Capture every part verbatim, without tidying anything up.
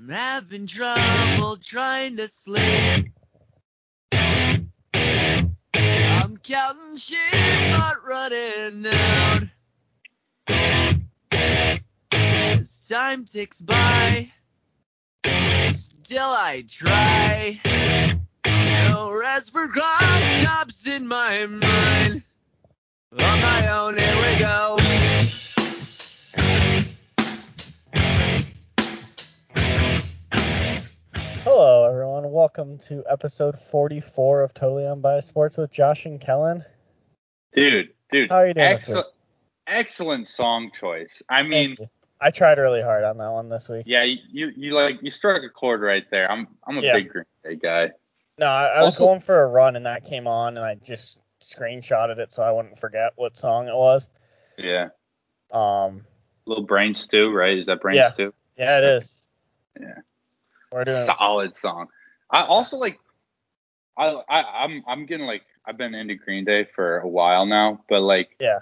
I'm having trouble trying to sleep. I'm counting sheep, but running out. As time ticks by, still I try. No rest for crop tops in my mind. On my own, here we go. Hello, everyone. Welcome to episode forty-four of Totally Unbiased Sports with Josh and Kellen. Dude, dude. How are you doing? Excellent, excellent song choice. I mean, I tried really hard on that one this week. Yeah, you, you, you like you struck a chord right there. I'm I'm a yeah. big Green Day guy. No, I, I was also, going for a run and that came on, and I just screenshotted it so I wouldn't forget what song it was. Yeah. Um. Little brain stew, right? Is that brain yeah. stew? Yeah, it is. Yeah. We're doing solid song. I also like. I, I I'm I'm getting like I've been into Green Day for a while now, but like yeah,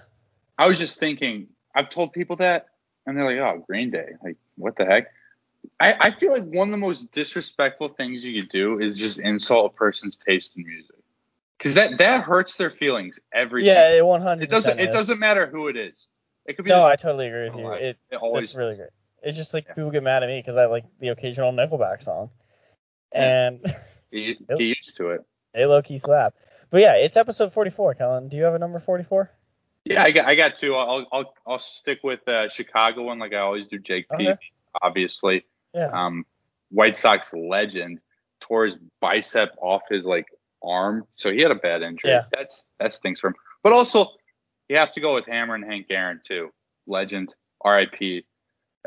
I was just thinking. I've told people that, and they're like, "Oh, Green Day, like what the heck?" I I feel like one of the most disrespectful things you could do is just insult a person's taste in music, because that that hurts their feelings every yeah, time. Yeah, one hundred percent. It doesn't is. It doesn't matter who it is. It could be. No, like, I totally agree with you. It, it always it's really great. It's just like yeah. people get mad at me because I like the occasional Nickelback song, and yeah. he, he used to it. They low key slap, but yeah, it's episode forty-four. Kellen, do you have a number forty-four? Yeah, I got I got two. I'll I'll I'll stick with uh, Chicago one like I always do. Jake okay. Peavy, obviously. Yeah. Um, White Sox legend tore his bicep off his like arm, so he had a bad injury. Yeah. That's that stinks for him. But also, you have to go with Hammer and Hank Aaron too. Legend, R I P.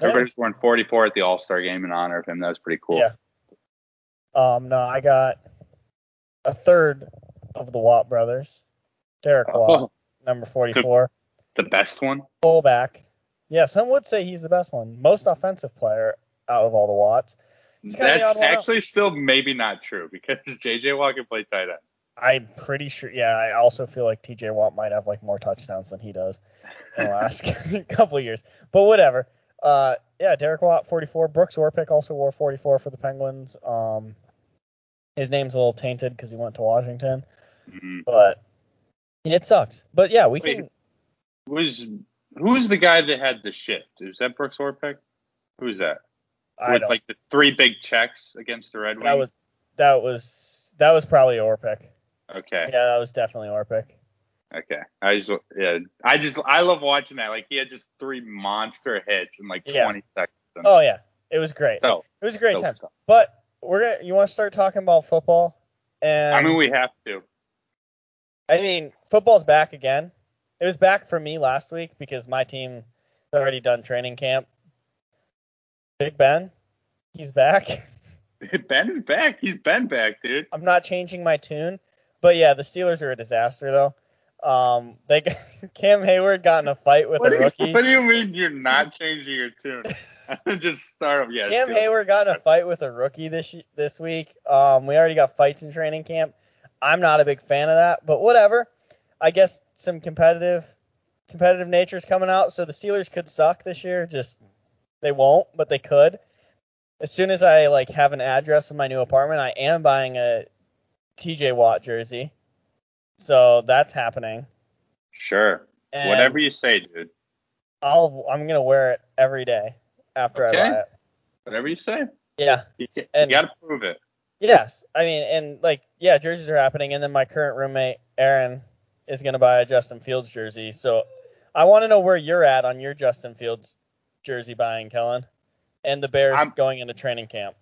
Everybody's wearing forty-four at the All-Star game in honor of him. That was pretty cool. Yeah. Um, no, I got a third of the Watt brothers. Derek oh. Watt, number forty-four. The best one? Fullback. Yeah, some would say he's the best one. Most offensive player out of all the Watts. That's actually out. Still maybe not true because J J Watt can play tight end. I'm pretty sure. Yeah, I also feel like T J Watt might have like more touchdowns than he does in the last couple of years. But whatever. Uh, yeah, Derek Watt, forty-four. Brooks Orpik also wore forty-four for the Penguins. Um, his name's a little tainted because he went to Washington, mm-hmm. but it sucks. But yeah, we Wait, can. Was who's the guy that had the shift? Is that Brooks Orpik? Who is that? I With don't... like the three big checks against the Red Wings. That was that was that was probably Orpik. Okay. Yeah, that was definitely Orpik. Okay, I just yeah, I just I love watching that. Like he had just three monster hits in like twenty yeah. seconds. Oh yeah, it was great. So, it was a great so time. So. But we're gonna, you want to start talking about football? And I mean, we have to. I mean, football's back again. It was back for me last week because my team had already done training camp. Big Ben, he's back. Ben is back. He's been back, dude. I'm not changing my tune, but yeah, the Steelers are a disaster though. Um, they Cam Hayward got in a fight with what a rookie. You, what do you mean you're not changing your tune? Just start up, yeah. Cam Hayward got in a fight with a rookie this this week. Um, we already got fights in training camp. I'm not a big fan of that, but whatever. I guess some competitive competitive nature is coming out, so the Steelers could suck this year. Just they won't, but they could. As soon as I like have an address in my new apartment, I am buying a T J Watt jersey. So that's happening. Sure. And whatever you say, dude. I'll I'm gonna wear it every day after okay. I buy it. Whatever you say. Yeah. You, and, you gotta prove it. Yes. I mean, and like, yeah, jerseys are happening, and then my current roommate Aaron is gonna buy a Justin Fields jersey. So I want to know where you're at on your Justin Fields jersey buying, Kellen, and the Bears I'm, going into training camp.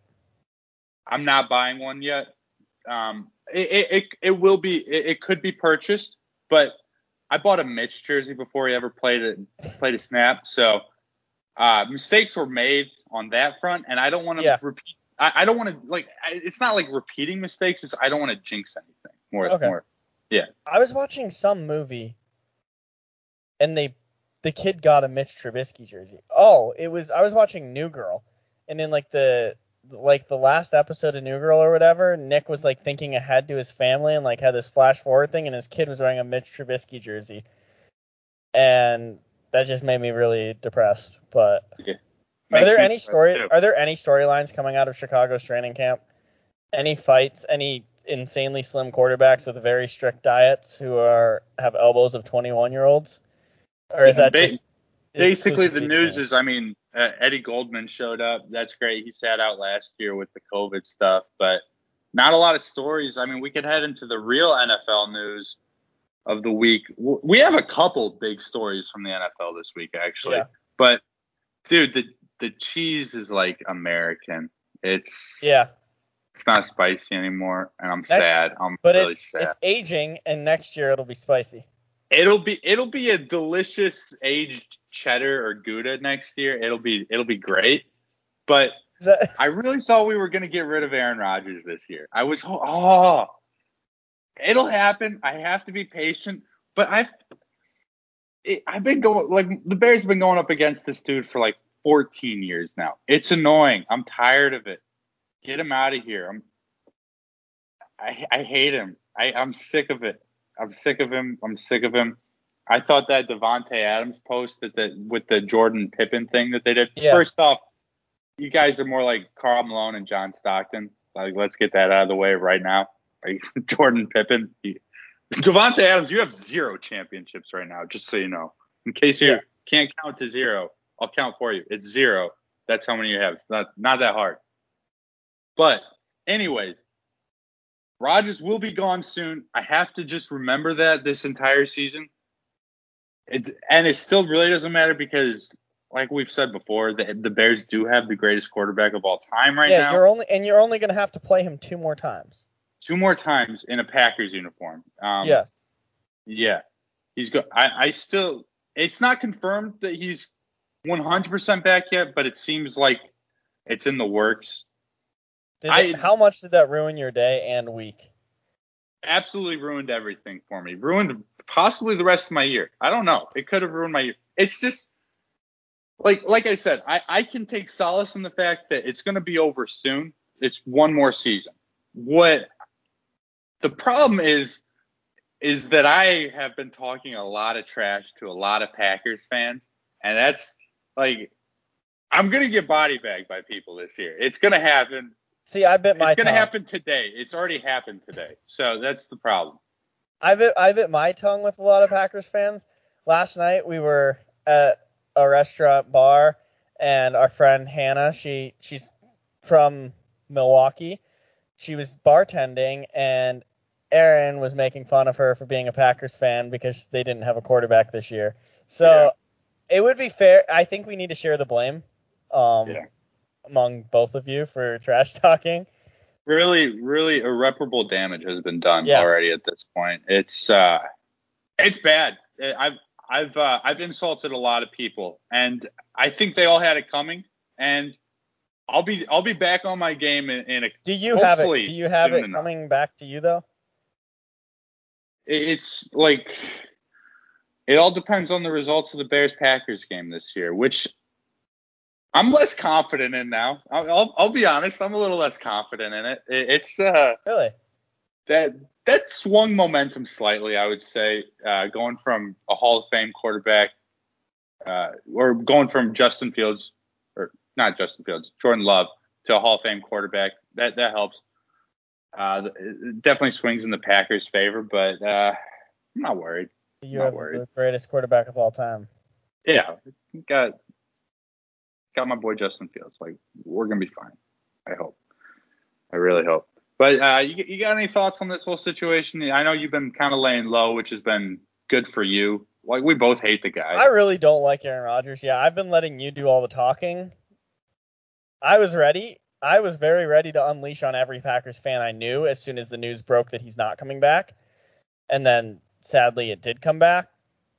I'm not buying one yet. Um. It, it it will be it, it could be purchased, but I bought a Mitch jersey before he ever played a played a snap. So uh, mistakes were made on that front, and I don't want to yeah. repeat. I, I don't want to like. I, it's not like repeating mistakes. It's I don't want to jinx anything. More okay. more. Yeah. I was watching some movie, and they the kid got a Mitch Trubisky jersey. Oh, it was I was watching New Girl, and in like the. like the last episode of New Girl or whatever, Nick was like thinking ahead to his family and like had this flash forward thing, and his kid was wearing a Mitch Trubisky jersey, and that just made me really depressed. But yeah. Are there any story? Are there any storylines coming out of Chicago's training camp? Any fights? Any insanely slim quarterbacks with very strict diets who are have elbows of twenty-one year olds? Or is that just basically the news? Is I mean, uh, Eddie Goldman showed up. That's great. He sat out last year with the COVID stuff, but not a lot of stories. I mean, we could head into the real N F L news of the week. We have a couple big stories from the N F L this week, actually. Yeah. But dude, the the cheese is like American. It's yeah. It's not spicy anymore, and I'm next, sad. I'm but really it's, sad. It's aging, and next year it'll be spicy. It'll be it'll be a delicious aged cheddar or Gouda next year. It'll be it'll be great. But that- I really thought we were gonna get rid of Aaron Rodgers this year. I was oh, it'll happen. I have to be patient. But I've it, I've been going like the Bears have been going up against this dude for like fourteen years now. It's annoying. I'm tired of it. Get him out of here. I'm, I I hate him. I, I'm sick of it. I'm sick of him. I'm sick of him. I thought that Devontae Adams post that the, with the Jordan Pippen thing that they did. Yeah. First off, you guys are more like Karl Malone and John Stockton. Like, let's get that out of the way right now. Like, Jordan Pippen. He, Devontae Adams, you have zero championships right now, just so you know. In case you yeah. can't count to zero, I'll count for you. It's zero. That's how many you have. It's not, not that hard. But anyways, Rodgers will be gone soon. I have to just remember that this entire season. It's, and it still really doesn't matter because, like we've said before, the, the Bears do have the greatest quarterback of all time right yeah, now. Yeah, you're only and you're only going to have to play him two more times. Two more times in a Packers uniform. Um, yes. Yeah. He's go- I, I still – it's not confirmed that he's one hundred percent back yet, but it seems like it's in the works. Did it, I, how much did that ruin your day and week? Absolutely ruined everything for me. Ruined possibly the rest of my year. I don't know. It could have ruined my year. It's just, like like I said, I, I can take solace in the fact that it's going to be over soon. It's one more season. What the problem is, is that I have been talking a lot of trash to a lot of Packers fans, and that's, like, I'm going to get body bagged by people this year. It's going to happen. See, I bit my toe. It's going to happen today. It's already happened today. So that's the problem. I bit, I bit my tongue with a lot of Packers fans. Last night we were at a restaurant bar, and our friend Hannah, she she's from Milwaukee. She was bartending, and Aaron was making fun of her for being a Packers fan because they didn't have a quarterback this year. So yeah. It would be fair. I think we need to share the blame. Um, yeah. Among both of you for trash talking. Really, really irreparable damage has been done yeah. already at this point. It's uh, it's bad. I've I've uh, I've insulted a lot of people, and I think they all had it coming. And I'll be I'll be back on my game in, in a. Do you have it? Do you have it coming enough. Back to you though? It's like it all depends on the results of the Bears-Packers game this year, which. I'm less confident in now. I'll, I'll I'll be honest. I'm a little less confident in it. it it's uh really that that swung momentum slightly. I would say uh, going from a Hall of Fame quarterback, uh, or going from Justin Fields or not Justin Fields, Jordan Love to a Hall of Fame quarterback. That that helps. Uh, it definitely swings in the Packers' favor, but uh, I'm not worried. You have the greatest quarterback of all time. Yeah, got. Got my boy Justin Fields. Like, we're gonna be fine. I hope. I really hope. But uh, you, you got any thoughts on this whole situation? I know you've been kind of laying low, which has been good for you. Like, we both hate the guy. I really don't like Aaron Rodgers. Yeah, I've been letting you do all the talking. I was ready. I was very ready to unleash on every Packers fan I knew as soon as the news broke that he's not coming back. And then, sadly, it did come back.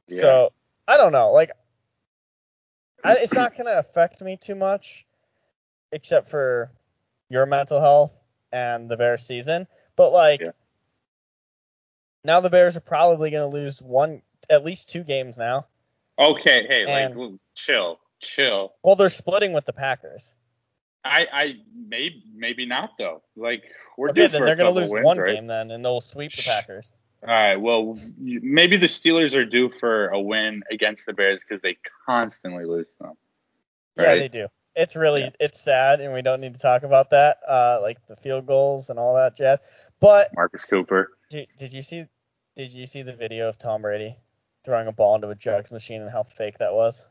Yeah. So, I don't know. Like, I, it's not going to affect me too much, except for your mental health and the Bears season. But, like, yeah. now the Bears are probably going to lose one, at least two games now. Okay, hey, and, like, chill, chill. Well, they're splitting with the Packers. I, I maybe, maybe not, though. Like, we're okay, due then for they're going to lose wins, one right? game, then, and they'll sweep the Packers. All right, well, maybe the Steelers are due for a win against the Bears because they constantly lose them. Right? Yeah, they do. it's really yeah. it's sad, and we don't need to talk about that, uh, like the field goals and all that jazz. But Marcus Cooper. Did, did you see? Did you see the video of Tom Brady throwing a ball into a jugs machine and how fake that was?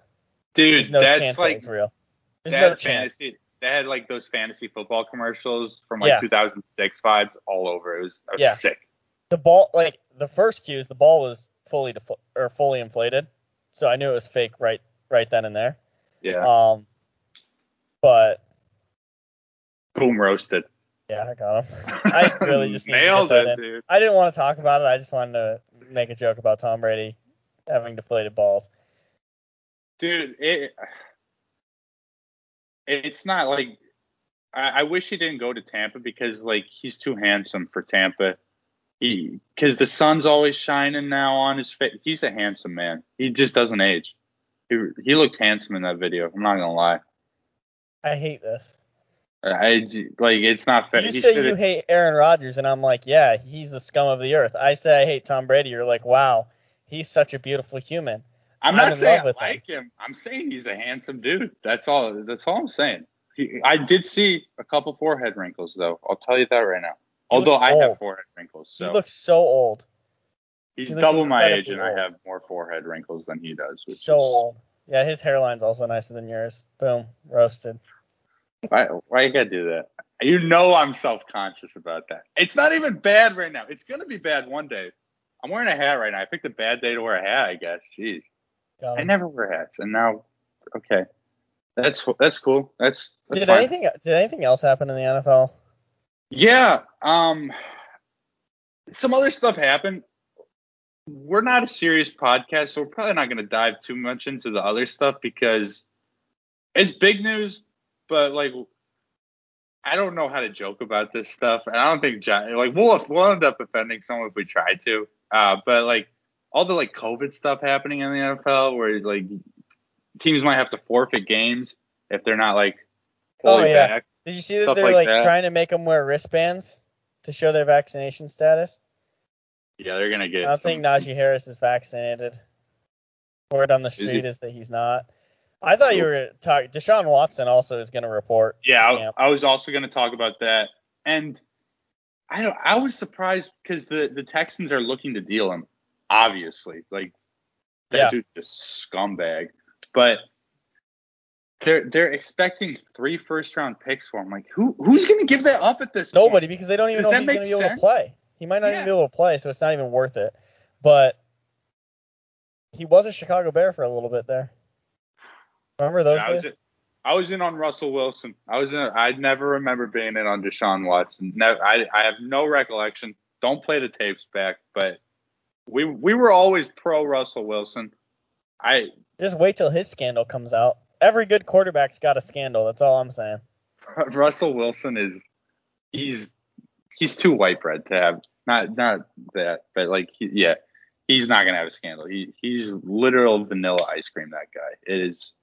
Dude, There's no that's chance like that was real. There's no chance. Fantasy, they had like those fantasy football commercials from like yeah. two thousand six vibes all over. It was, it was yeah. sick. The ball, like the first cues, the ball was fully defl- or fully inflated, so I knew it was fake right right then and there. Yeah. Um, but boom roasted. Yeah, I got him. I really just nailed it, in. dude. I didn't want to talk about it. I just wanted to make a joke about Tom Brady having deflated balls. Dude, it it's not like I, I wish he didn't go to Tampa because like he's too handsome for Tampa. Because the sun's always shining now on his face. He's a handsome man. He just doesn't age. He he looked handsome in that video. I'm not gonna lie. I hate this. I like it's not fair. You he say should've... you hate Aaron Rodgers, and I'm like, yeah, he's the scum of the earth. I say I hate Tom Brady. You're like, wow, he's such a beautiful human. I'm, I'm not saying I like him. him. I'm saying he's a handsome dude. That's all. That's all I'm saying. He, I did see a couple forehead wrinkles though. I'll tell you that right now. He Although I old. have forehead wrinkles. So. He looks so old. He's he double my age, and old. I have more forehead wrinkles than he does. Which so is... old. Yeah, his hairline's also nicer than yours. Boom. Roasted. Why, why you gotta do that? You know I'm self-conscious about that. It's not even bad right now. It's going to be bad one day. I'm wearing a hat right now. I picked a bad day to wear a hat, I guess. Jeez. Dumb. I never wear hats, and now, okay. That's that's cool. That's, that's Did fine. anything Did anything else happen in the N F L? Yeah, um, some other stuff happened. We're not a serious podcast, so we're probably not going to dive too much into the other stuff because it's big news, but, like, I don't know how to joke about this stuff. And I don't think – like, we'll, we'll end up offending someone if we try to. Uh, but, like, all the, like, COVID stuff happening in the N F L where, like, teams might have to forfeit games if they're not, like, fully oh, yeah. back. Did you see that they're like, like that. trying to make them wear wristbands to show their vaccination status? Yeah, they're gonna get. I don't some... think Najee Harris is vaccinated. Word on the street is, is that he's not. I thought you were talking. Deshaun Watson also is gonna report. Yeah, I, I was also gonna talk about that, and I don't. I was surprised because the, the Texans are looking to deal him. Obviously, like that yeah. dude's a scumbag, but. They're they're expecting three first round picks for him. Like who who's gonna give that up at this? Nobody, point? Because they don't even Does know if he's gonna be sense? able to play. He might not yeah. even be able to play, so it's not even worth it. But he was a Chicago Bear for a little bit there. Remember those yeah, days? I was, in, I was in on Russell Wilson. I was in. I never remember being in on Deshaun Watson. Never, I I have no recollection. Don't play the tapes back. But we we were always pro Russell Wilson. I just wait till his scandal comes out. Every good quarterback's got a scandal. That's all I'm saying. Russell Wilson is he's he's too white bread to have not not that, but like he, yeah, he's not gonna have a scandal. He he's literal vanilla ice cream. That guy it is.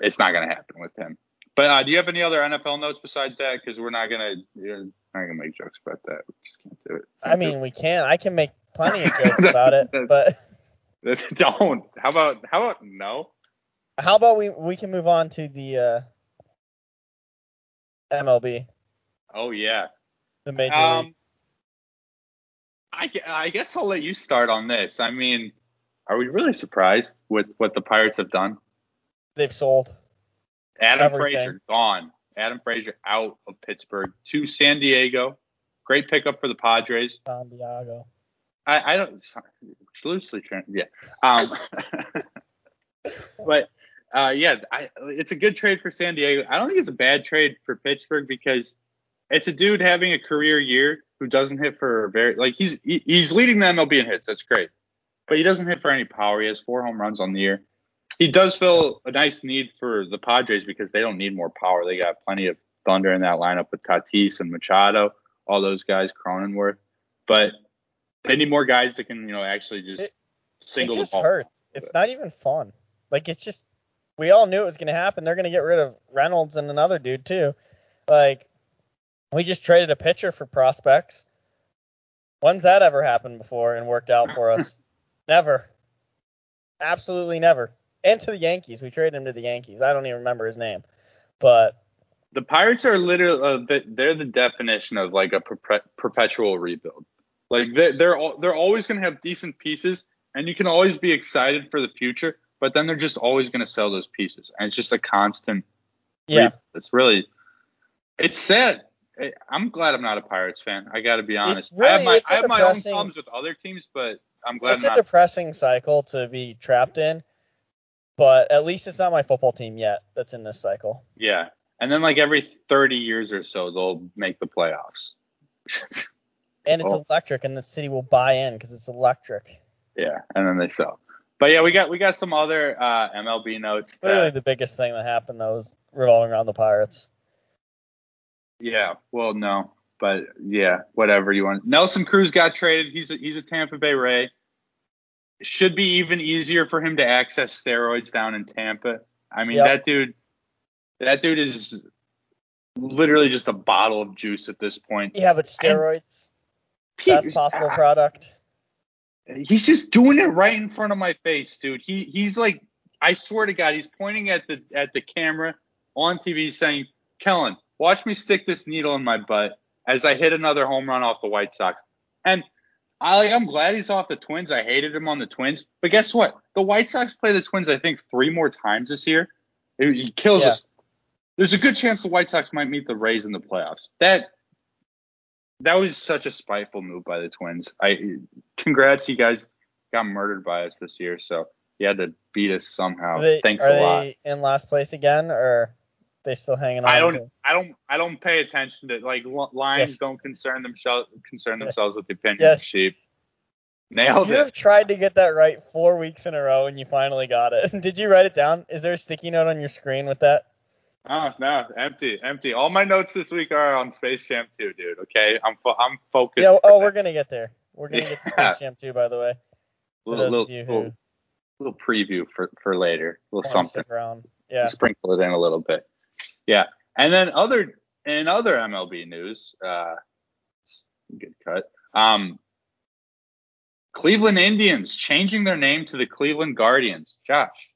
It's not gonna happen with him. But uh, do you have any other N F L notes besides that? Because we're not gonna we're not gonna make jokes about that. We just can't do it. Can't I mean, do we can. I can make plenty of jokes about it, but don't. How about how about no? How about we, we can move on to the uh, M L B? Oh, yeah. The major um, leagues. I, I guess I'll let you start on this. I mean, are we really surprised with what the Pirates have done? They've sold. Adam Frazier gone. Adam Frazier out of Pittsburgh to San Diego. Great pickup for the Padres. San Diego. I, I don't – loosely – yeah. Um, but – Uh, yeah, I, it's a good trade for San Diego. I don't think it's a bad trade for Pittsburgh because it's a dude having a career year who doesn't hit for very like he's he, he's leading the M L B in hits. That's great, but he doesn't hit for any power. He has four home runs on the year. He does fill a nice need for the Padres because they don't need more power. They got plenty of thunder in that lineup with Tatis and Machado, all those guys, Cronenworth, but they need more guys that can you know actually just it, single it just the ball. Hurts. It's not even fun. Like it's just. We all knew it was going to happen. They're going to get rid of Reynolds and another dude, too. Like, we just traded a pitcher for prospects. When's that ever happened before and worked out for us? Never. Absolutely never. and to the Yankees. We traded him to the Yankees. I don't even remember his name, but the Pirates are literally uh, they're the definition of like a perpe- perpetual rebuild. Like they, they're all, they're always going to have decent pieces, and you can always be excited for the future. But then they're just always going to sell those pieces, and it's just a constant. Yeah, rebuild. It's really it's sad. I'm glad I'm not a Pirates fan. I got to be honest. Really, I have my, I have my own problems with other teams, but I'm glad it's I'm not. It's a depressing cycle to be trapped in, but at least it's not my football team yet that's in this cycle. Yeah, and then like every thirty years or so, they'll make the playoffs. And it's electric, and the city will buy in because it's electric. Yeah, and then they sell. But yeah, we got we got some other uh, M L B notes. Really, the biggest thing that happened though was revolving around the Pirates. Yeah, well, no, but yeah, whatever you want. Nelson Cruz got traded. He's a, he's a Tampa Bay Ray. It should be even easier for him to access steroids down in Tampa. I mean, yep. that dude, that dude is literally just a bottle of juice at this point. Yeah, but steroids, and best possible product. He's just doing it right in front of my face, dude. He he's like, I swear to God, he's pointing at the at the camera on T V, saying, "Kellen, watch me stick this needle in my butt as I hit another home run off the White Sox." And I, I'm glad he's off the Twins. I hated him on the Twins. But guess what? The White Sox play the Twins, I think, three more times this year. It, it kills yeah. us. There's a good chance the White Sox might meet the Rays in the playoffs. That that was such a spiteful move by the Twins. I Congrats, you guys got murdered by us this year. So you had to beat us somehow. They, Thanks a lot. Are they in last place again, or... They still hanging on. I don't. To, I don't. I don't pay attention to like lines. Yes. Don't concern themselves. Concern themselves with the opinion yes. of sheep. Nailed you it. You have tried to get that right four weeks in a row, and you finally got it. Did you write it down? Is there a sticky note on your screen with that? Oh no, empty, empty. All my notes this week are on Space Jam two, dude. Okay, I'm fo- I'm focused. Yeah. Oh, that. We're gonna get there. We're gonna yeah. get to Space Jam two, by the way. A little, little, little, little preview for for later. A little something. Yeah. Sprinkle it in a little bit. Yeah, and then other in other M L B news, uh, good cut. Um, Cleveland Indians changing their name to the Cleveland Guardians. Josh,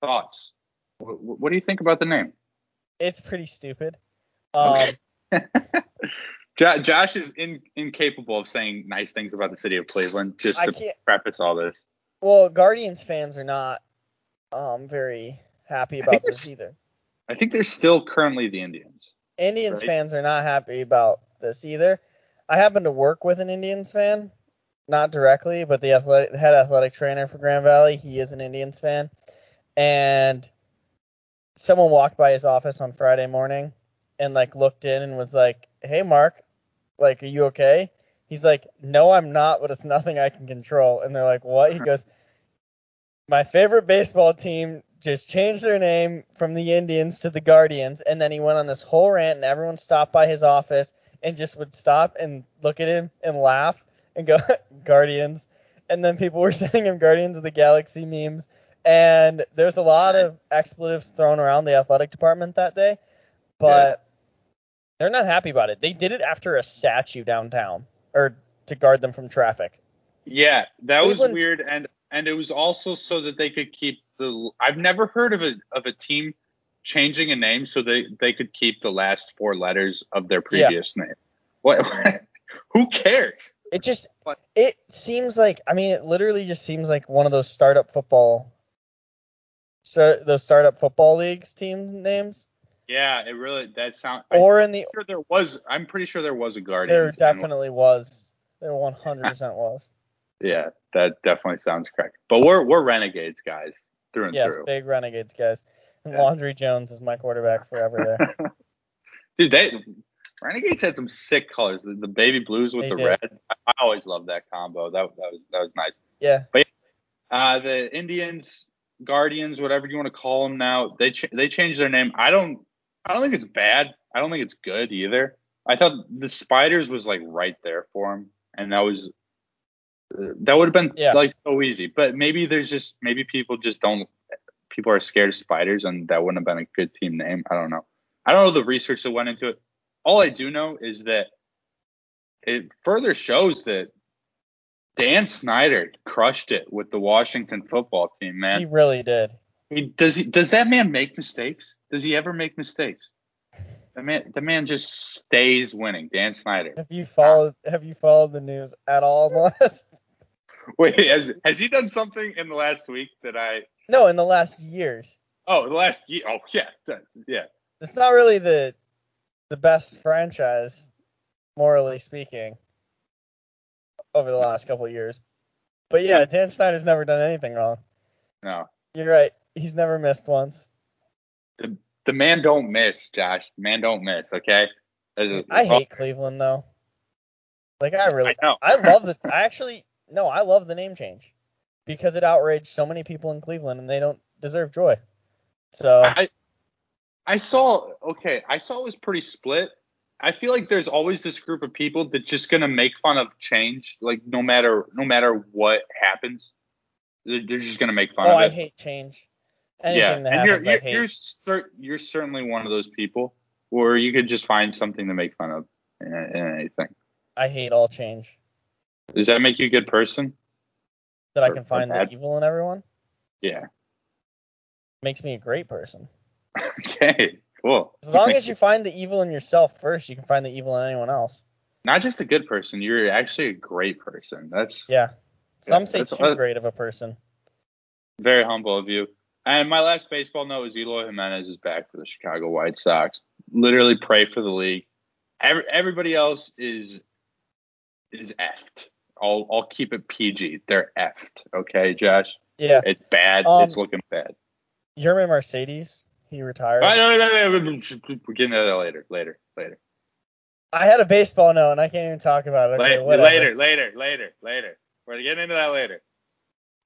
thoughts? W- what do you think about the name? It's pretty stupid. Um, okay. jo- Josh is in- incapable of saying nice things about the city of Cleveland. Just I to preface all this. Well, Guardians fans are not um, very happy about this either. I think they're still currently the Indians. Indians right? fans are not happy about this either. I happen to work with an Indians fan, not directly, but the athletic, the head athletic trainer for Grand Valley, he is an Indians fan. And someone walked by his office on Friday morning and like looked in and was like, "Hey, Mark, like, are you okay?" He's like, "No, I'm not, but it's nothing I can control." And they're like, "What?" He goes, "My favorite baseball team just changed their name from the Indians to the Guardians," and then he went on this whole rant, and everyone stopped by his office and just would stop and look at him and laugh and go, "Guardians." And then people were sending him Guardians of the Galaxy memes, and there's a lot of expletives thrown around the athletic department that day, but yeah. they're not happy about it. They did it after a statue downtown, or to guard them from traffic. Yeah, that Cleveland, was weird, and and it was also so that they could keep the. I've never heard of a of a team changing a name so they, they could keep the last four letters of their previous yeah. name. What? Who cares? It just what? It seems like I mean it literally just seems like one of those startup football. So those startup football leagues team names. Yeah, it really that sounds. Or I'm in the. Sure there was. I'm pretty sure there was a Guardians. There definitely was. There one hundred percent was. Yeah, that definitely sounds correct. But we're we're Renegades guys through and yes, through. Yes, big Renegades guys. And yeah. Laundry Jones is my quarterback forever there. Dude, they Renegades had some sick colors. The, the baby blues with they the did. red. I, I always loved that combo. That that was that was nice. Yeah. But yeah, uh, the Indians, Guardians, whatever you want to call them now, they ch- they changed their name. I don't I don't think it's bad. I don't think it's good either. I thought the Spiders was like right there for them, and that was. That would have been yeah. like so easy, but maybe there's just maybe people just don't. People are scared of spiders, and that wouldn't have been a good team name. I don't know. I don't know the research that went into it. All I do know is that it further shows that Dan Snyder crushed it with the Washington football team. Man, he really did. He, does he? Does that man make mistakes? Does he ever make mistakes? The man, the man just stays winning. Dan Snyder. Have you followed? Have you followed the news at all, Moss? Wait, has has he done something in the last week that I? No, in the last years. Oh, the last year. Oh, yeah, yeah. It's not really the the best franchise, morally speaking, over the last couple of years. But yeah, Dan Snyder's never done anything wrong. No. You're right. He's never missed once. The the man don't miss, Josh. The man don't miss, okay? Just, I hate oh. Cleveland though. Like I really I, I love the I actually no, I love the name change because it outraged so many people in Cleveland and they don't deserve joy. So I I saw okay, I saw it was pretty split. I feel like there's always this group of people that's just gonna make fun of change, like no matter no matter what happens, they're, they're just gonna make fun oh, of I it. Oh, I hate change. Anything yeah, that and happens, you're you're, you're, cer- you're certainly one of those people, or you could just find something to make fun of in, in anything. I hate all change. Does that make you a good person? That or, I can find the evil in everyone. Yeah. Makes me a great person. Okay. Cool. As long as you find the evil in yourself first, you can find the evil in anyone else. Not just a good person. You're actually a great person. That's yeah. Some yeah, say too uh, great of a person. Very humble of you. And my last baseball note is Eloy Jimenez is back for the Chicago White Sox. Literally pray for the league. Every, everybody else is is effed. I'll I'll keep it P G. They're effed. Okay, Josh? Yeah. It's bad. Um, it's looking bad. Yermín Mercedes. He retired. I know, I know, we're getting to that later, later, later. I had a baseball note, and I can't even talk about it. Okay, later, later, later, later, later. We're getting into that later.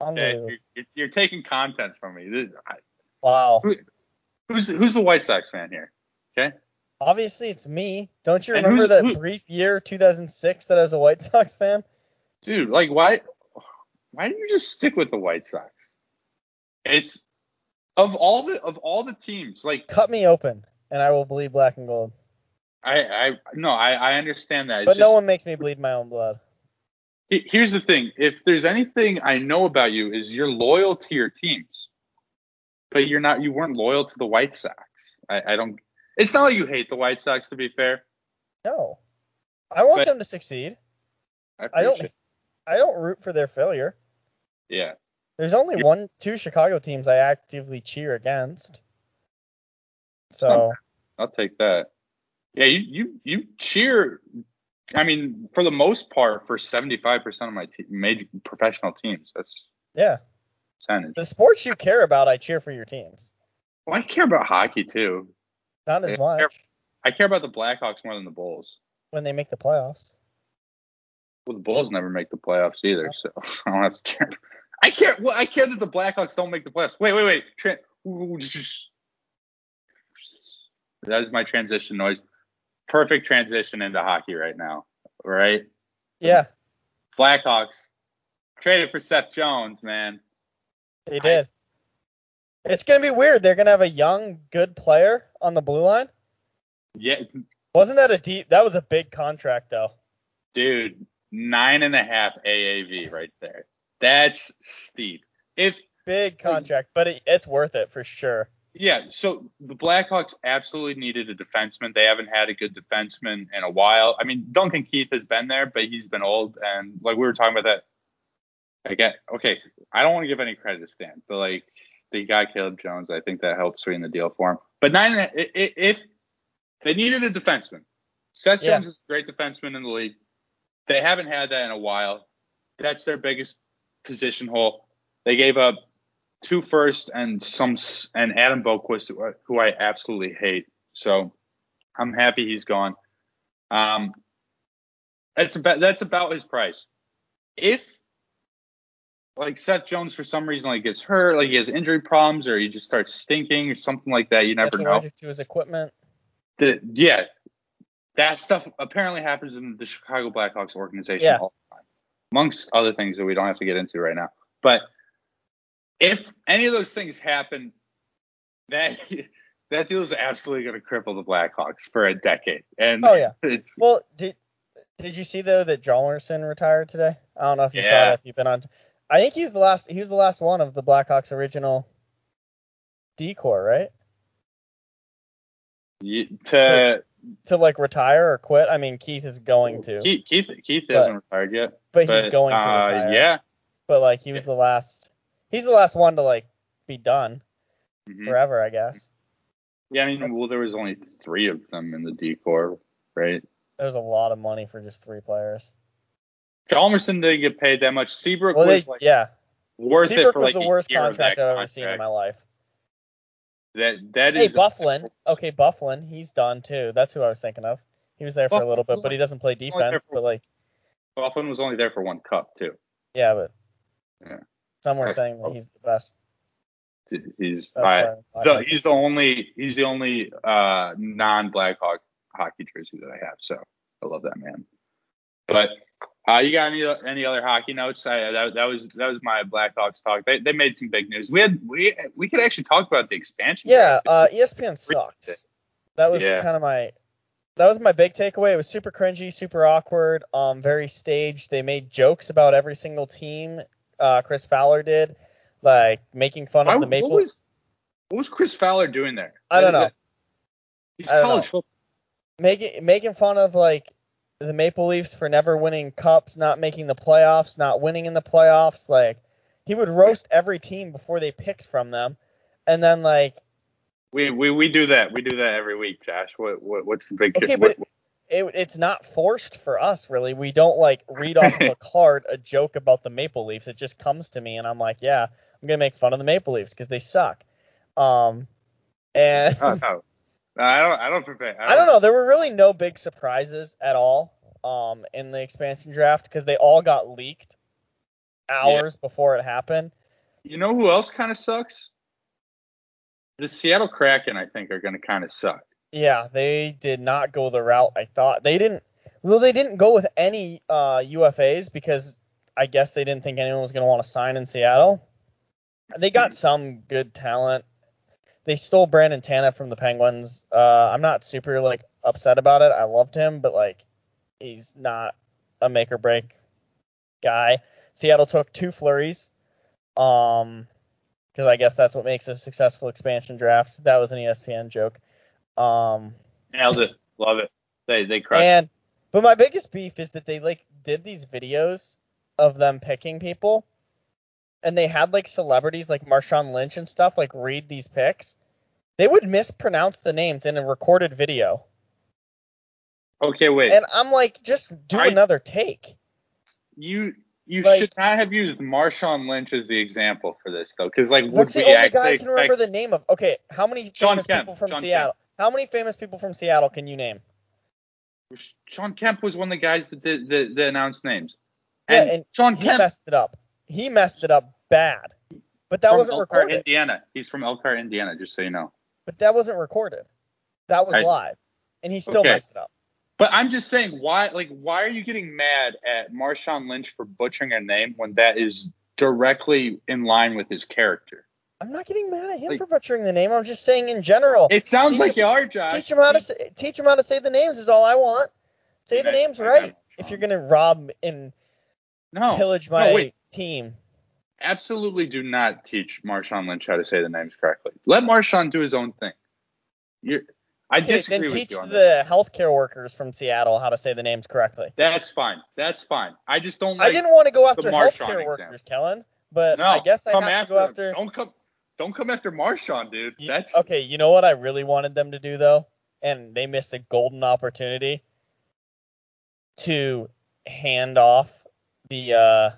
Okay, you're, you're, you're taking content from me. This, I, wow. Who, who's who's the White Sox fan here? Okay. Obviously, it's me. Don't you remember that who, brief year, two thousand six, that I was a White Sox fan? Dude, like, why, why didn't you just stick with the White Sox? It's... Of all the of all the teams, like cut me open, and I will bleed black and gold. I, I no, I, I understand that. It's but just, no one makes me bleed my own blood. Here's the thing: if there's anything I know about you, is you're loyal to your teams, but you're not. You weren't loyal to the White Sox. I, I don't. It's not like you hate the White Sox, to be fair. No, I want but, them to succeed. I, I don't. It. I don't root for their failure. Yeah. There's only one, two Chicago teams I actively cheer against. So I'll, I'll take that. Yeah, you, you, you cheer, I mean, for the most part, for seventy-five percent of my te- major professional teams. That's yeah. Percentage. The sports you care about, I cheer for your teams. Well, I care about hockey, too. Not as I much. Care, I care about the Blackhawks more than the Bulls. When they make the playoffs. Well, the Bulls never make the playoffs either, yeah. So I don't have to care. I care. Well, I care that the Blackhawks don't make the playoffs. Wait, wait, wait. Tran- that is my transition noise. Perfect transition into hockey right now, right? Yeah. Blackhawks traded for Seth Jones, man. They did. I, it's gonna be weird. They're gonna have a young, good player on the blue line. Yeah. Wasn't that a deep? That was a big contract, though. Dude, nine and a half A A V right there. That's steep. If big contract, but it, it's worth it for sure. Yeah. So the Blackhawks absolutely needed a defenseman. They haven't had a good defenseman in a while. I mean, Duncan Keith has been there, but he's been old. And like we were talking about that, I get okay. I don't want to give any credit to Stan, but like they got Caleb Jones. I think that helped sweeten the deal for him. But nine, if, if they needed a defenseman, Seth Jones yeah. is a great defenseman in the league. They haven't had that in a while. That's their biggest position hole. They gave up two first and some and Adam Boquist, who I absolutely hate. So I'm happy he's gone. Um, that's about that's about his price. If like Seth Jones for some reason like gets hurt, like he has injury problems, or he just starts stinking or something like that, you never that's know. Allergic to his equipment. The, yeah, that stuff apparently happens in the Chicago Blackhawks organization. Yeah. All the time. Amongst other things that we don't have to get into right now. But if any of those things happen, that that deal is absolutely going to cripple the Blackhawks for a decade. And oh, yeah. It's, well, did did you see, though, that Jolerson retired today? I don't know if you yeah. saw that. If you've been on. I think he was the last, he was the last one of the Blackhawks' original D-Corps, right? You, to to like retire or quit. I mean, Keith is going to. Keith Keith, Keith but, hasn't retired yet. But, but he's going uh, to retire. Yeah. But like he was the last. He's the last one to like be done mm-hmm. forever, I guess. Yeah, I mean, That's, well, there was only three of them in the D-Corps, right? There's a lot of money for just three players. Chalmerson didn't get paid that much. Seabrook well, was they, like yeah. worth Seabrook it for was like the worst contract I've contract. ever seen in my life. That that hey, is Bufflin. Okay, Bufflin, he's done too. That's who I was thinking of. He was there Bufflin for a little bit, but he doesn't play defense. For, but like, Bufflin was only there for one cup too. Yeah, but yeah. some were saying that he's the best. He's best I, so he's the only he's the only uh, non-Blackhawk hockey jersey that I have. So I love that man. But uh, you got any any other hockey notes? I, that, that was that was my Blackhawks talk. They they made some big news. We had we we could actually talk about the expansion. Yeah, uh, E S P N sucked. That was yeah. kind of my that was my big takeaway. It was super cringy, super awkward, um, very staged. They made jokes about every single team. Uh, Chris Fowler did, like making fun I, of the Maple. What was, what was Chris Fowler doing there? I don't know. He's don't college know. football. Making making fun of like. The Maple Leafs for never winning cups, not making the playoffs, not winning in the playoffs. Like, he would roast every team before they picked from them. And then, like... We we, we do that. We do that every week, Josh. What, what What's the big... Okay, but what, it, it, it's not forced for us, really. We don't, like, read off of a card a joke about the Maple Leafs. It just comes to me, and I'm like, yeah, I'm going to make fun of the Maple Leafs because they suck. Um, and... Oh, no. I don't. I don't prepare. I don't, I don't know. There were really no big surprises at all um, in the expansion draft because they all got leaked hours yeah. before it happened. You know who else kind of sucks? The Seattle Kraken, I think, are going to kind of suck. Yeah, they did not go the route I thought. They didn't. Well, they didn't go with any uh, U F As because I guess they didn't think anyone was going to want to sign in Seattle. They got some good talent. They stole Brandon Tanev from the Penguins. Uh, I'm not super, like, upset about it. I loved him, but, like, he's not a make-or-break guy. Seattle took two flurries um, because I guess that's what makes a successful expansion draft. That was an E S P N joke. Um, Nailed it. Love it. They they crushed and, But my biggest beef is that they, like, did these videos of them picking people, and they had, like, celebrities like Marshawn Lynch and stuff, like, read these picks. They would mispronounce the names in a recorded video. Okay, wait. And I'm like, just do I, another take. You you like, should not have used Marshawn Lynch as the example for this, though, because, like, would we actually expect... That's the only guy I can remember the name of. Okay, how many Sean famous Kemp, people from Sean Seattle? Kemp. How many famous people from Seattle can you name? Sean Kemp was one of the guys that did the, the announced names. And, yeah, and Sean he Kemp messed it up. He messed it up bad, but that from wasn't Elkhart, recorded. Indiana. He's from Elkhart, Indiana, just so you know. But that wasn't recorded. That was I, live, and he still okay. messed it up. But I'm just saying, why? Like, why are you getting mad at Marshawn Lynch for butchering a name when that is directly in line with his character? I'm not getting mad at him like, for butchering the name. I'm just saying in general. It sounds teach, like you are, Josh. Teach him how to say, teach him how to say the names is all I want. Say the I, names I, right. I if you're gonna rob and no, pillage my. No, wait. Team. Absolutely do not teach Marshawn Lynch how to say the names correctly. Let Marshawn do his own thing. You're, I okay, disagree with you. Then teach the healthcare workers from Seattle how to say the names correctly. That's fine. That's fine. I just don't like I didn't want to go after healthcare workers, Kellen, but no, I guess I have to go after. Don't come, don't come after Marshawn, dude. You, That's okay, you know what I really wanted them to do, though? And they missed a golden opportunity to hand off the... Uh,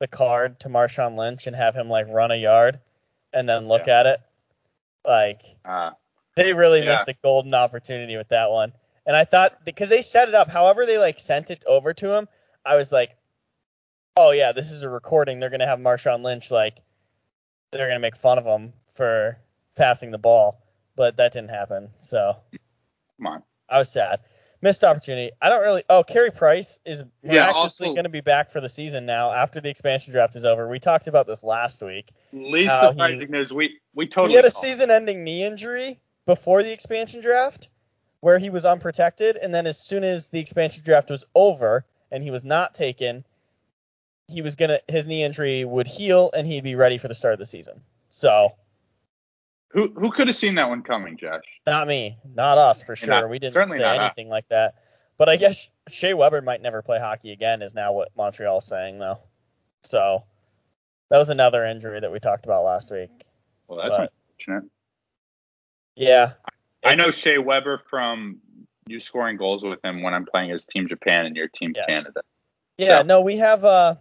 the card to Marshawn Lynch and have him like run a yard and then look yeah. at it. Like uh, they really yeah. missed a golden opportunity with that one. And I thought because they set it up, however they like sent it over to him, I was like, oh yeah, this is a recording. They're going to have Marshawn Lynch. Like they're going to make fun of him for passing the ball, but that didn't happen. So come on, I was sad. Missed opportunity. I don't really. Oh, Carey Price is yeah, actually going to be back for the season now after the expansion draft is over. We talked about this last week. Least surprising news. We we totally. He had a season-ending knee injury before the expansion draft, where he was unprotected, and then as soon as the expansion draft was over and he was not taken, he was gonna his knee injury would heal and he'd be ready for the start of the season. So Who who could have seen that one coming, Josh? Not me. Not us, for sure. Not, we didn't certainly say anything us. like that. But I guess Shea Weber might never play hockey again is now what Montreal's saying, though. So that was another injury that we talked about last week. Well, that's but, unfortunate. Yeah. I, I know Shea Weber from you scoring goals with him when I'm playing as Team Japan and your Team yes. Canada. Yeah, so. no, we have uh,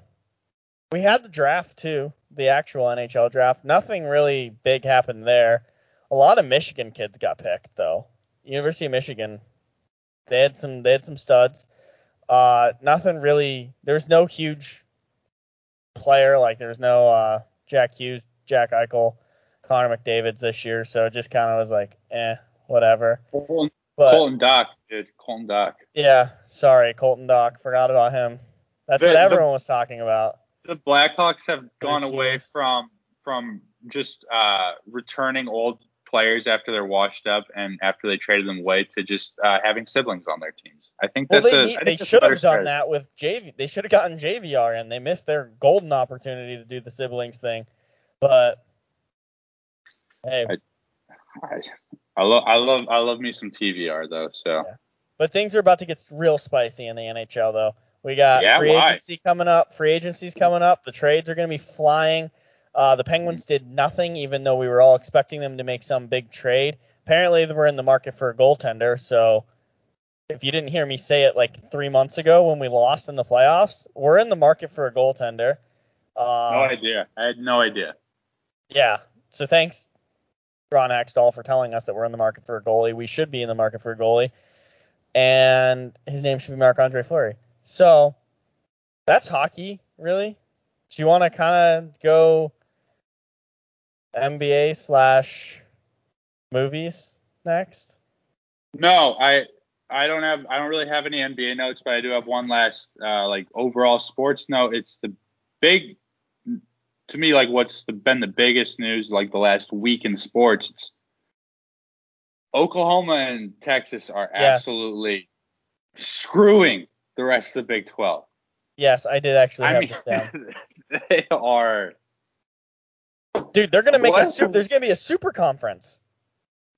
we had the draft, too. The actual N H L draft. Nothing really big happened there. A lot of Michigan kids got picked, though. University of Michigan, they had some they had some studs. Uh, nothing really. There's no huge player. Like, there's no uh, Jack Hughes, Jack Eichel, Connor McDavid's this year. So it just kind of was like, eh, whatever. Colton, but, Colton Dock, dude. Colton Dock. Yeah, sorry, Colton Dock. Forgot about him. That's the, what everyone the, was talking about. The Blackhawks have gone away from from just uh, returning old players after they're washed up and after they traded them away to just uh, having siblings on their teams. I think well, that's they, a, I think they should have done that with J V. They should have gotten J V R in. They missed their golden opportunity to do the siblings thing. But hey, I, I, I love I love I love me some T V R though. So, yeah. But things are about to get real spicy in the N H L though. We got yeah, free why? agency coming up. Free agency's coming up. The trades are going to be flying. Uh, the Penguins did nothing, even though we were all expecting them to make some big trade. Apparently, they were in the market for a goaltender. So if you didn't hear me say it like three months ago when we lost in the playoffs, we're in the market for a goaltender. Uh, no idea. I had no idea. Yeah. So thanks, Ron Axtell, for telling us that we're in the market for a goalie. We should be in the market for a goalie. And his name should be Marc-Andre Fleury. So that's hockey, really. Do you want to kind of go N B A slash movies next? No, I I don't have I don't really have any N B A notes, but I do have one last uh, like overall sports note. It's the big to me like what's the, been the biggest news like the last week in sports. It's Oklahoma and Texas are yes. absolutely screwing the rest of the Big twelve. Yes, I did actually have I mean, this down. They are. Dude, they're going to make what? a super. There's going to be a super conference.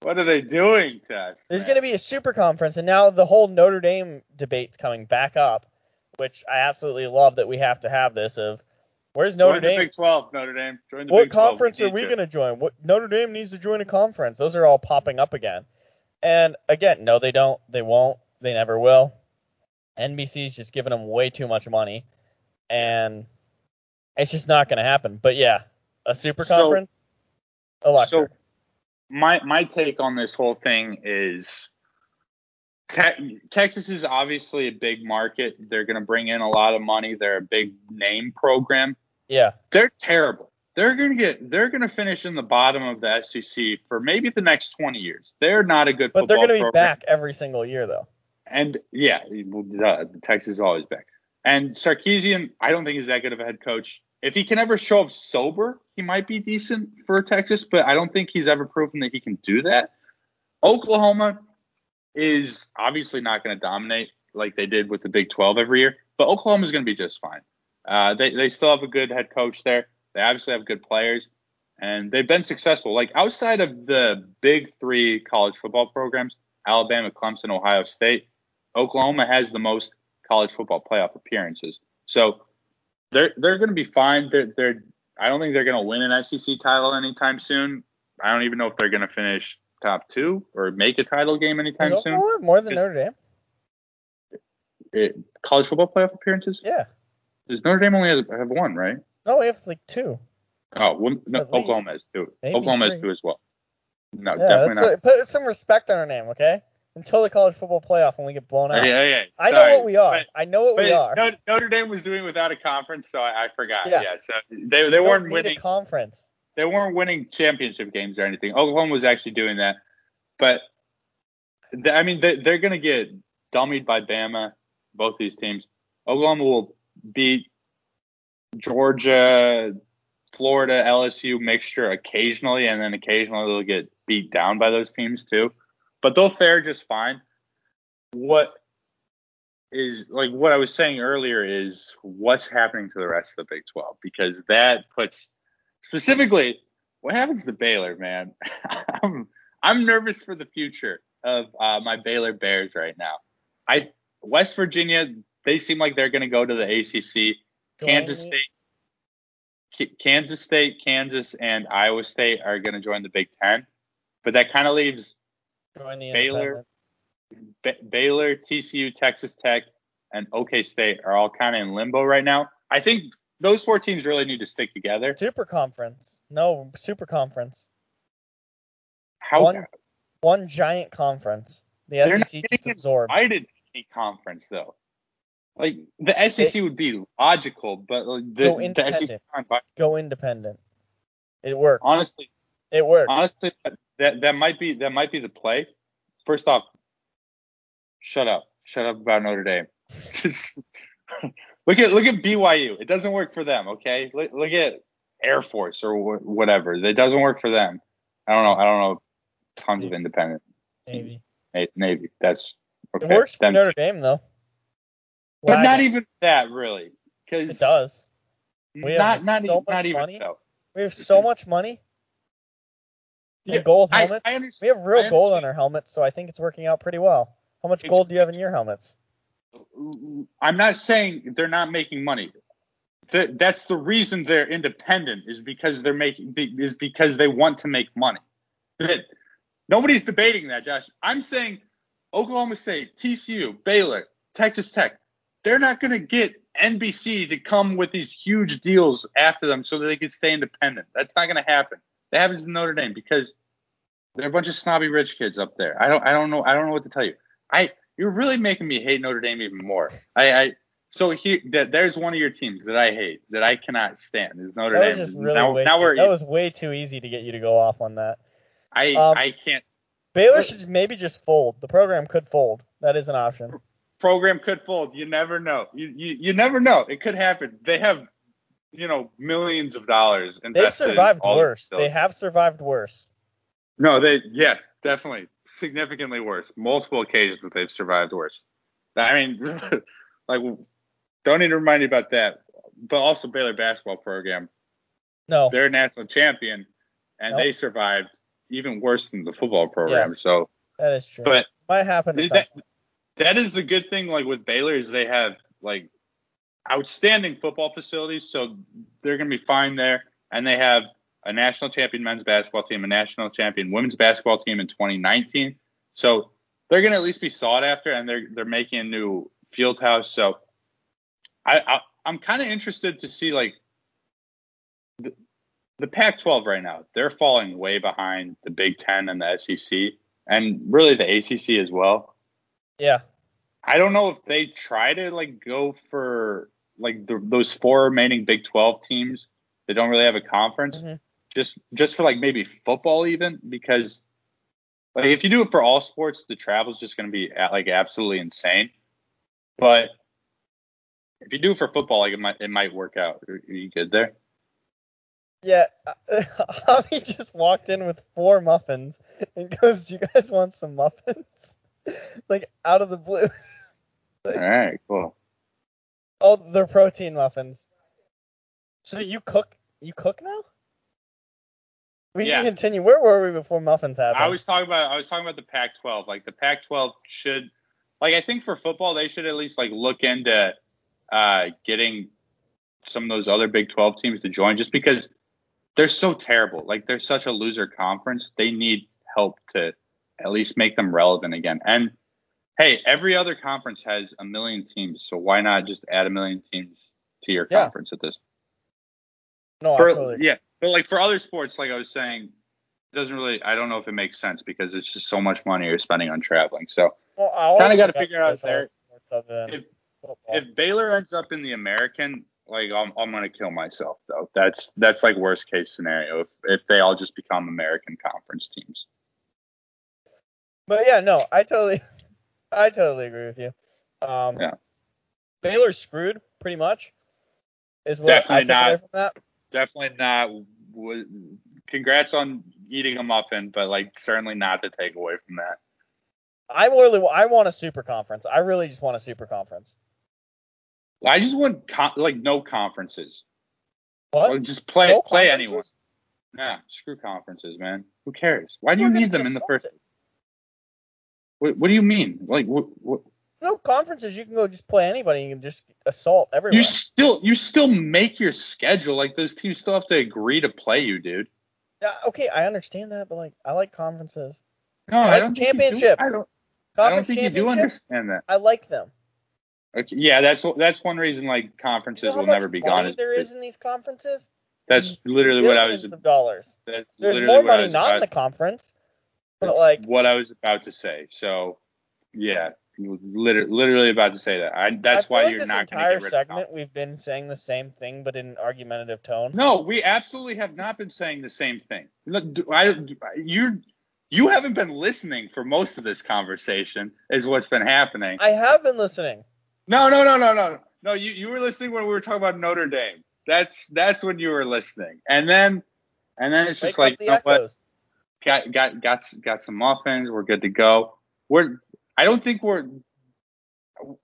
What are they doing to us? There's going to be a super conference, and now the whole Notre Dame debate's coming back up, which I absolutely love that we have to have this of, where's Notre join Dame? Join the Big twelve, Notre Dame. Join the what Big conference twelve. We are we going to join? What Notre Dame needs to join a conference. Those are all popping up again. And again, no, they don't. They won't. They never will. N B C's just giving them way too much money, and it's just not going to happen. But, yeah, a super conference? So, so my my take on this whole thing is te- Texas is obviously a big market. They're going to bring in a lot of money. They're a big name program. Yeah. They're terrible. They're going to get. They're going to finish in the bottom of the S E C for maybe the next twenty years. They're not a good but football program. But they're going to be back every single year, though. And, yeah, uh, Texas is always back. And Sarkisian, I don't think he's that good of a head coach. If he can ever show up sober, he might be decent for Texas, but I don't think he's ever proven that he can do that. Oklahoma is obviously not going to dominate like they did with the Big twelve every year, but Oklahoma is going to be just fine. Uh, they, they still have a good head coach there. They obviously have good players, and they've been successful. Like, outside of the Big Three college football programs, Alabama, Clemson, Ohio State, Oklahoma has the most college football playoff appearances. So they're they're going to be fine. They're, they're I don't think they're going to win an S E C title anytime soon. I don't even know if they're going to finish top two or make a title game anytime Is soon. Oklahoma more than it's, Notre Dame? It, college football playoff appearances? Yeah. Does Notre Dame only have, have one, right? No, we have like two. Oh, well, no, Oklahoma has two. Maybe Oklahoma three. has two as well. No, yeah, definitely not. What, put some respect on our name, okay? Until the college football playoff when we get blown out. Yeah, yeah. I know what we are. But, I know what we are. Notre Dame was doing without a conference, so I, I forgot. Yeah. yeah. So they they weren't winning a conference. They weren't winning championship games or anything. Oklahoma was actually doing that, but they, I mean they, they're going to get dummied by Bama. Both these teams. Oklahoma will beat Georgia, Florida, L S U mixture occasionally, and then occasionally they'll get beat down by those teams too. But they'll fare just fine. What is like what I was saying earlier is what's happening to the rest of the Big twelve, because that puts specifically what happens to Baylor, man? I'm, I'm nervous for the future of uh, my Baylor Bears right now. I West Virginia, they seem like they're going to go to the A C C. Go Kansas State, K- Kansas State, Kansas, and Iowa State are going to join the Big Ten. But that kind of leaves Baylor, B- Baylor, T C U, Texas Tech, and OK State are all kind of in limbo right now. I think those four teams really need to stick together. Super conference. No, super conference. How? One, one giant conference. The they're S E C not just absorbed. I didn't any conference, though. Like, the S E C it, would be logical, but like, the, go independent. the S E C. Go independent. It works. Honestly. It works. Honestly, that that might be that might be the play. First off, shut up. Shut up about Notre Dame. Just look at look at B Y U. It doesn't work for them, okay? Look, look at Air Force or wh- whatever. It doesn't work for them. I don't know. I don't know. Tons Navy. of independent. Navy. Navy. That's okay. It works for them. Notre Dame though. But Why? not even that really. It does. We not have not, so not much even money. Though. We have so much money. Yeah, gold helmets. I, I we have real gold on our helmets, so I think it's working out pretty well. How much gold do you have in your helmets? I'm not saying they're not making money. The, that's the reason they're independent is because they're making is because they want to make money. Nobody's debating that, Josh. I'm saying Oklahoma State, T C U, Baylor, Texas Tech, they're not going to get N B C to come with these huge deals after them so that they can stay independent. That's not going to happen. That happens in Notre Dame because they're a bunch of snobby rich kids up there. I don't, I don't know, I don't know what to tell you. I, you're really making me hate Notre Dame even more. I, I so here, that there's one of your teams that I hate that I cannot stand is Notre that Dame. Was just really now, now too, we're, that was way too easy to get you to go off on that. I, um, I can't. Baylor should maybe just fold. The program could fold. That is an option. Program could fold. You never know. You, you, you never know. It could happen. They have. You know, millions of dollars invested. They've survived worse. They have survived worse. No, they, yeah, definitely. Significantly worse. Multiple occasions that they've survived worse. I mean, like, don't need to remind you about that. But also Baylor basketball program. No. They're a national champion, and nope. they survived even worse than the football program. Yeah, so that is true. But might happen to that, that is the good thing, like, with Baylor is they have, like, outstanding football facilities, so they're going to be fine there. And they have a national champion men's basketball team, a national champion women's basketball team in twenty nineteen. So they're going to at least be sought after, and they're they're making a new field house. So I, I I'm kind of interested to see like the, the Pac twelve right now. They're falling way behind the Big Ten and the S E C, and really the A C C as well. Yeah. I don't know if they try to like go for like the, those four remaining Big twelve teams that don't really have a conference, mm-hmm. just just for like maybe football even, because like if you do it for all sports, the travel is just going to be like absolutely insane. But if you do it for football, like it might it might work out. Are you good there? Yeah, Javi just walked in with four muffins and goes, "Do you guys want some muffins?" Like out of the blue. Like, all right, cool. Oh, they're protein muffins. So you cook? You cook now? We yeah. can continue. Where were we before muffins happened? I was talking about. I was talking about the Pac twelve. Like the Pac twelve should, like I think for football they should at least like look into uh, getting some of those other Big twelve teams to join, just because they're so terrible. Like they're such a loser conference. They need help to at least make them relevant again. And hey, every other conference has a million teams, so why not just add a million teams to your yeah. conference at this? No, for, absolutely. Yeah, but like for other sports, like I was saying, it doesn't really. I don't know if it makes sense because it's just so much money you're spending on traveling. So well, kind of got to figure out there. If, if Baylor ends up in the American, like I'm, I'm gonna kill myself though. That's that's like worst case scenario if if they all just become American conference teams. But yeah, no, I totally, I totally agree with you. Um, yeah. Baylor's screwed pretty much. Is what definitely I took not. Away from that. Definitely not. Congrats on eating a muffin, but like certainly not to take away from that. I really, I want a super conference. I really just want a super conference. I just want con- like no conferences. What? Or just play, no play anyone. Nah, screw conferences, man. Who cares? Why do you need them in the first? What, what do you mean? Like, what, what? No conferences. You can go just play anybody. You can just assault everyone. You still, you still make your schedule. Like, those teams still have to agree to play you, dude. Uh, okay, I understand that, but like, I like conferences. No, I, like I don't. Championships. Think you do. I don't, I don't think you do understand that. I like them. Okay, yeah, that's that's one reason like conferences you know will never be gone. How much money there is in these conferences? That's literally what I was. Billions of dollars. That's There's more money not in the conference, but like what I was about to say. So, yeah, literally, literally about to say that. I that's I why like you're not going to get rid of the segment. We've been saying the same thing, but in an argumentative tone. No, we absolutely have not been saying the same thing. Look, I you you haven't been listening for most of this conversation. Is what's been happening. I have been listening. No, no, no, no, no, no. You you were listening when we were talking about Notre Dame. That's that's when you were listening, and then and then it's just like, you know what? Got got got got some muffins. We're good to go. We're I don't think we're.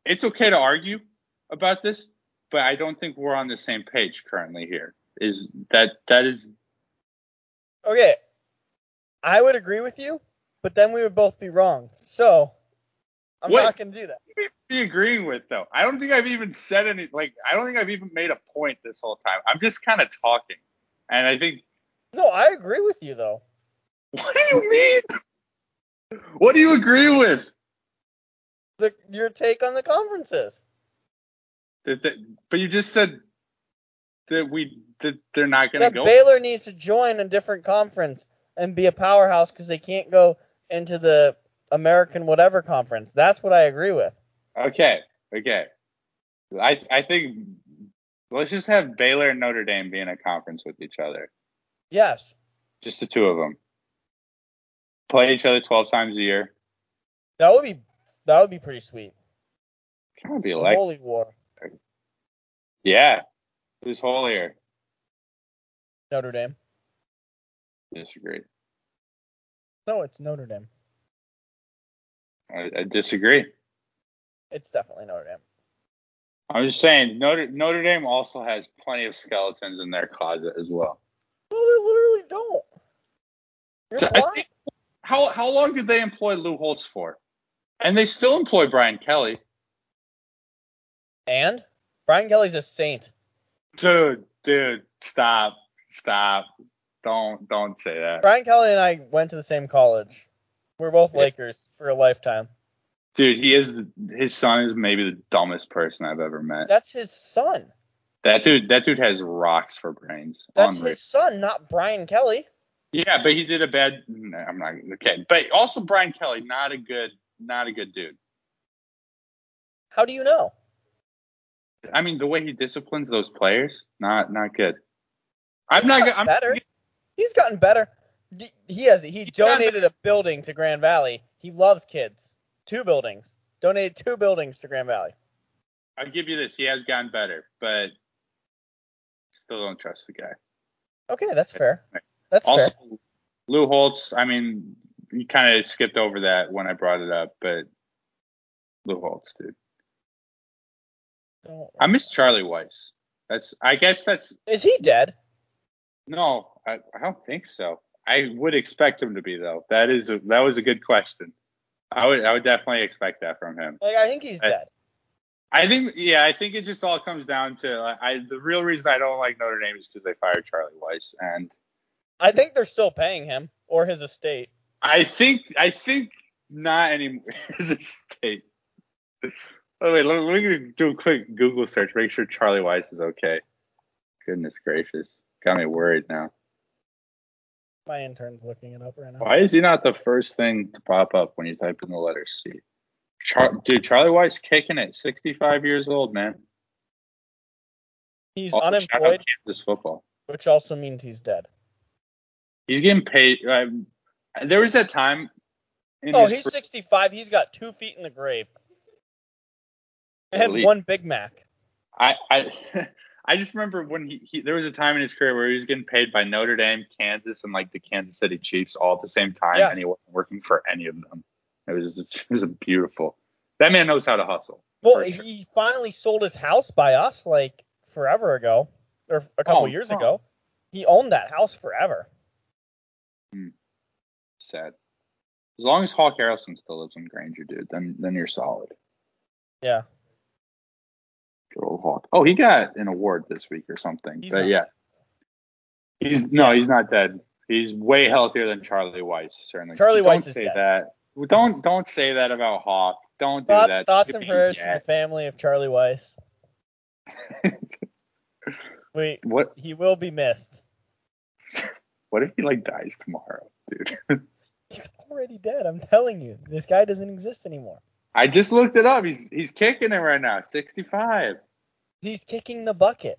It's okay to argue about this, but I don't think we're on the same page currently. Here is that that is. Okay, I would agree with you, but then we would both be wrong. So. I'm what? Not going to do that. What do you be agreeing with, though? I don't think I've even said any, like, I don't think I've even made a point this whole time. I'm just kind of talking. And I think. No, I agree with you, though. What do you mean? What do you agree with? The, your take on the conferences. That, that, but you just said that we that they're not going to go. Baylor needs to join a different conference and be a powerhouse because they can't go into the American whatever conference. That's what I agree with. Okay, okay. I I think let's just have Baylor and Notre Dame be in a conference with each other. Yes. Just the two of them. Play each other twelve times a year. That would be that would be pretty sweet. Kind of be like holy war. Yeah. Who's holier? Notre Dame. Disagree. No, it's Notre Dame. I disagree. It's definitely Notre Dame. I'm just saying, Notre, Notre Dame also has plenty of skeletons in their closet as well. Well, they literally don't. You're so think, how how long did they employ Lou Holtz for? And they still employ Brian Kelly. And? Brian Kelly's a saint. Dude, dude, stop, stop. Don't, don't say that. Brian Kelly and I went to the same college. We're both Lakers for a lifetime. Dude, he is the, his son is maybe the dumbest person I've ever met. That's his son. That dude, that dude has rocks for brains. That's his son, not Brian Kelly. Yeah, but he did a bad. No, I'm not okay. But also Brian Kelly, not a good, not a good dude. How do you know? I mean, the way he disciplines those players, not not good. I'm He's not. Gotten I'm, better. He's gotten better. He has. He donated a building to Grand Valley. He loves kids. Two buildings. Donated two buildings to Grand Valley. I'll give you this. He has gotten better, but still don't trust the guy. Okay, that's fair. That's also, fair. Also, Lou Holtz, I mean, you kind of skipped over that when I brought it up, but Lou Holtz, dude. Don't I miss Charlie Weiss. That's. I guess that's... Is he dead? No, I, I don't think so. I would expect him to be, though. That is a, that was a good question. I would I would definitely expect that from him. Like, I think he's I, dead. I think yeah. I think it just all comes down to I, I the real reason I don't like Notre Dame is because they fired Charlie Weiss, and I think they're still paying him or his estate. I think I think not anymore. His estate. Oh, wait, let me, let me do a quick Google search. Make sure Charlie Weiss is okay. Goodness gracious, got me worried now. My intern's looking it up right now. Why is he not the first thing to pop up when you type in the letter C? Char- Dude, Charlie Weiss kicking it. sixty-five years old, man. He's also unemployed. Shout out Kansas football. Which also means he's dead. He's getting paid. Um, there was that time. In oh, he's pre- sixty-five. He's got two feet in the grave. I had one Big Mac. I... I I just remember when he, he there was a time in his career where he was getting paid by Notre Dame, Kansas, and like the Kansas City Chiefs all at the same time, yeah. And he wasn't working for any of them. It was just, it was a beautiful. That man knows how to hustle. Well, he sure. finally sold his house by us like forever ago, or a couple oh, years oh. ago. He owned that house forever. Hmm. Sad. As long as Hawk Harrelson still lives in Granger, dude, then then you're solid. Yeah. Good old Hawk. Oh, he got an award this week or something. He's but not. yeah. He's no, he's not dead. He's way healthier than Charlie Weiss. Certainly. Charlie Weiss is dead. Don't say that. Don't don't say that about Hawk. Don't do Thought, that. Thoughts and prayers to the family of Charlie Weiss. Wait, what? He will be missed. What if he like dies tomorrow, dude? He's already dead. I'm telling you, this guy doesn't exist anymore. I just looked it up. He's he's kicking it right now. sixty-five. He's kicking the bucket.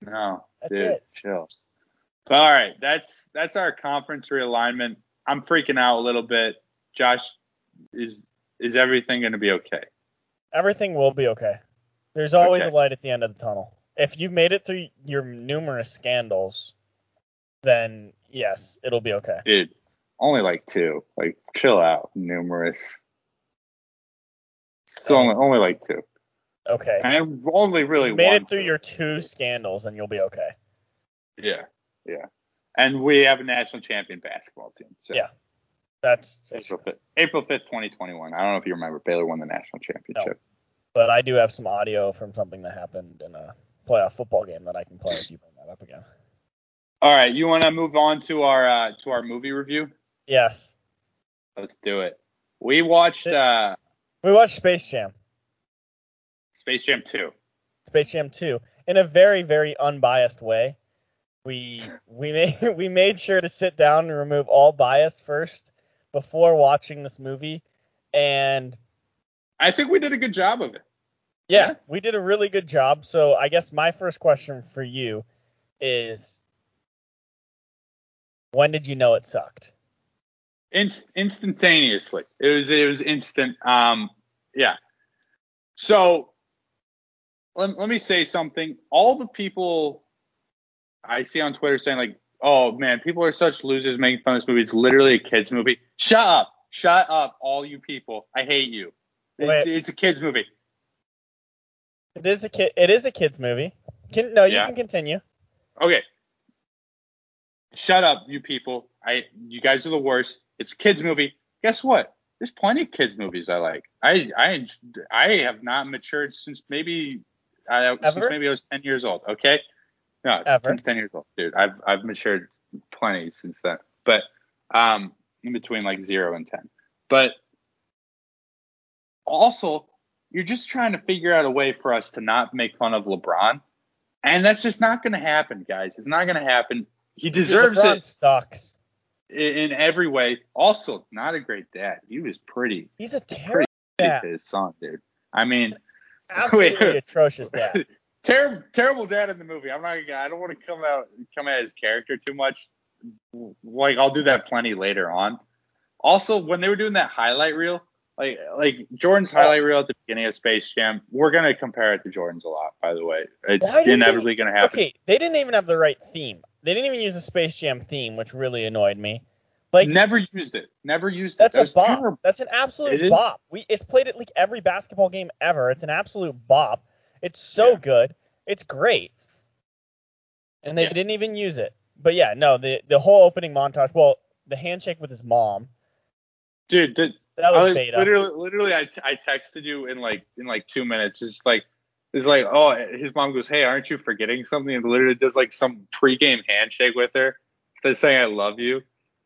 No, that's dude, it. Chill. All right, that's that's our conference realignment. I'm freaking out a little bit. Josh, is is everything going to be okay? Everything will be okay. There's always okay. a light at the end of the tunnel. If you made it through your numerous scandals, then yes, it'll be okay. Dude, only like two. Like, chill out. Numerous. So only, only like two. Okay. And only really one. You made it through your two scandals, and you'll be okay. Yeah, yeah. And we have a national champion basketball team. So. Yeah, that's April fifth, April fifth, twenty twenty-one. I don't know if you remember. Baylor won the national championship. No, but I do have some audio from something that happened in a playoff football game that I can play if you bring that up again. All right, you want to move on to our uh, to our movie review? Yes. Let's do it. We watched. Uh, we watched Space Jam. Space Jam two. Space Jam two, in a very very unbiased way. We we made we made sure to sit down and remove all bias first before watching this movie, and I think we did a good job of it. Yeah, yeah. We did a really good job. So I guess my first question for you is, when did you know it sucked? Inst- instantaneously. It was it was instant. Um, yeah. So let, let me say something. All the people I see on Twitter saying like, oh, man, people are such losers making fun of this movie. It's literally a kid's movie. Shut up. Shut up, all you people. I hate you. It's, it's a kid's movie. It is a kid. It is a kid's movie. Can, no, you yeah. can continue. Okay. Shut up, you people. I, you guys are the worst. It's a kids movie. Guess what? There's plenty of kids movies I like. I I I have not matured since maybe I Ever? since maybe I was ten years old. Okay. No, Ever. since ten years old, dude. I've I've matured plenty since then. But um, in between like zero and ten. But also, you're just trying to figure out a way for us to not make fun of LeBron, and that's just not going to happen, guys. It's not going to happen. He deserves LeBron it. LeBron sucks. In every way. Also, not a great dad. He was pretty. He's a terrible dad to his son, dude. I mean, absolutely wait, atrocious dad. Ter- terrible dad in the movie. I'm not. I don't want to come out come at his character too much. Like, I'll do that plenty later on. Also, when they were doing that highlight reel, like like Jordan's highlight reel at the beginning of Space Jam, we're gonna compare it to Jordan's a lot. By the way, it's inevitably they, gonna happen. Okay, they didn't even have the right theme. They didn't even use the Space Jam theme, which really annoyed me. Like, never used it. Never used that's it. That's a bop. Terrible. That's an absolute it bop. We it's played at like every basketball game ever. It's an absolute bop. It's so yeah. good. It's great. And they yeah. didn't even use it. But yeah, no, the the whole opening montage. Well, the handshake with his mom. Dude, the, that was I, beta. Literally, literally, I t- I texted you in like in like two minutes. It's like. It's like, oh, his mom goes, hey, aren't you forgetting something? And literally does like some pregame handshake with her instead of saying I love you.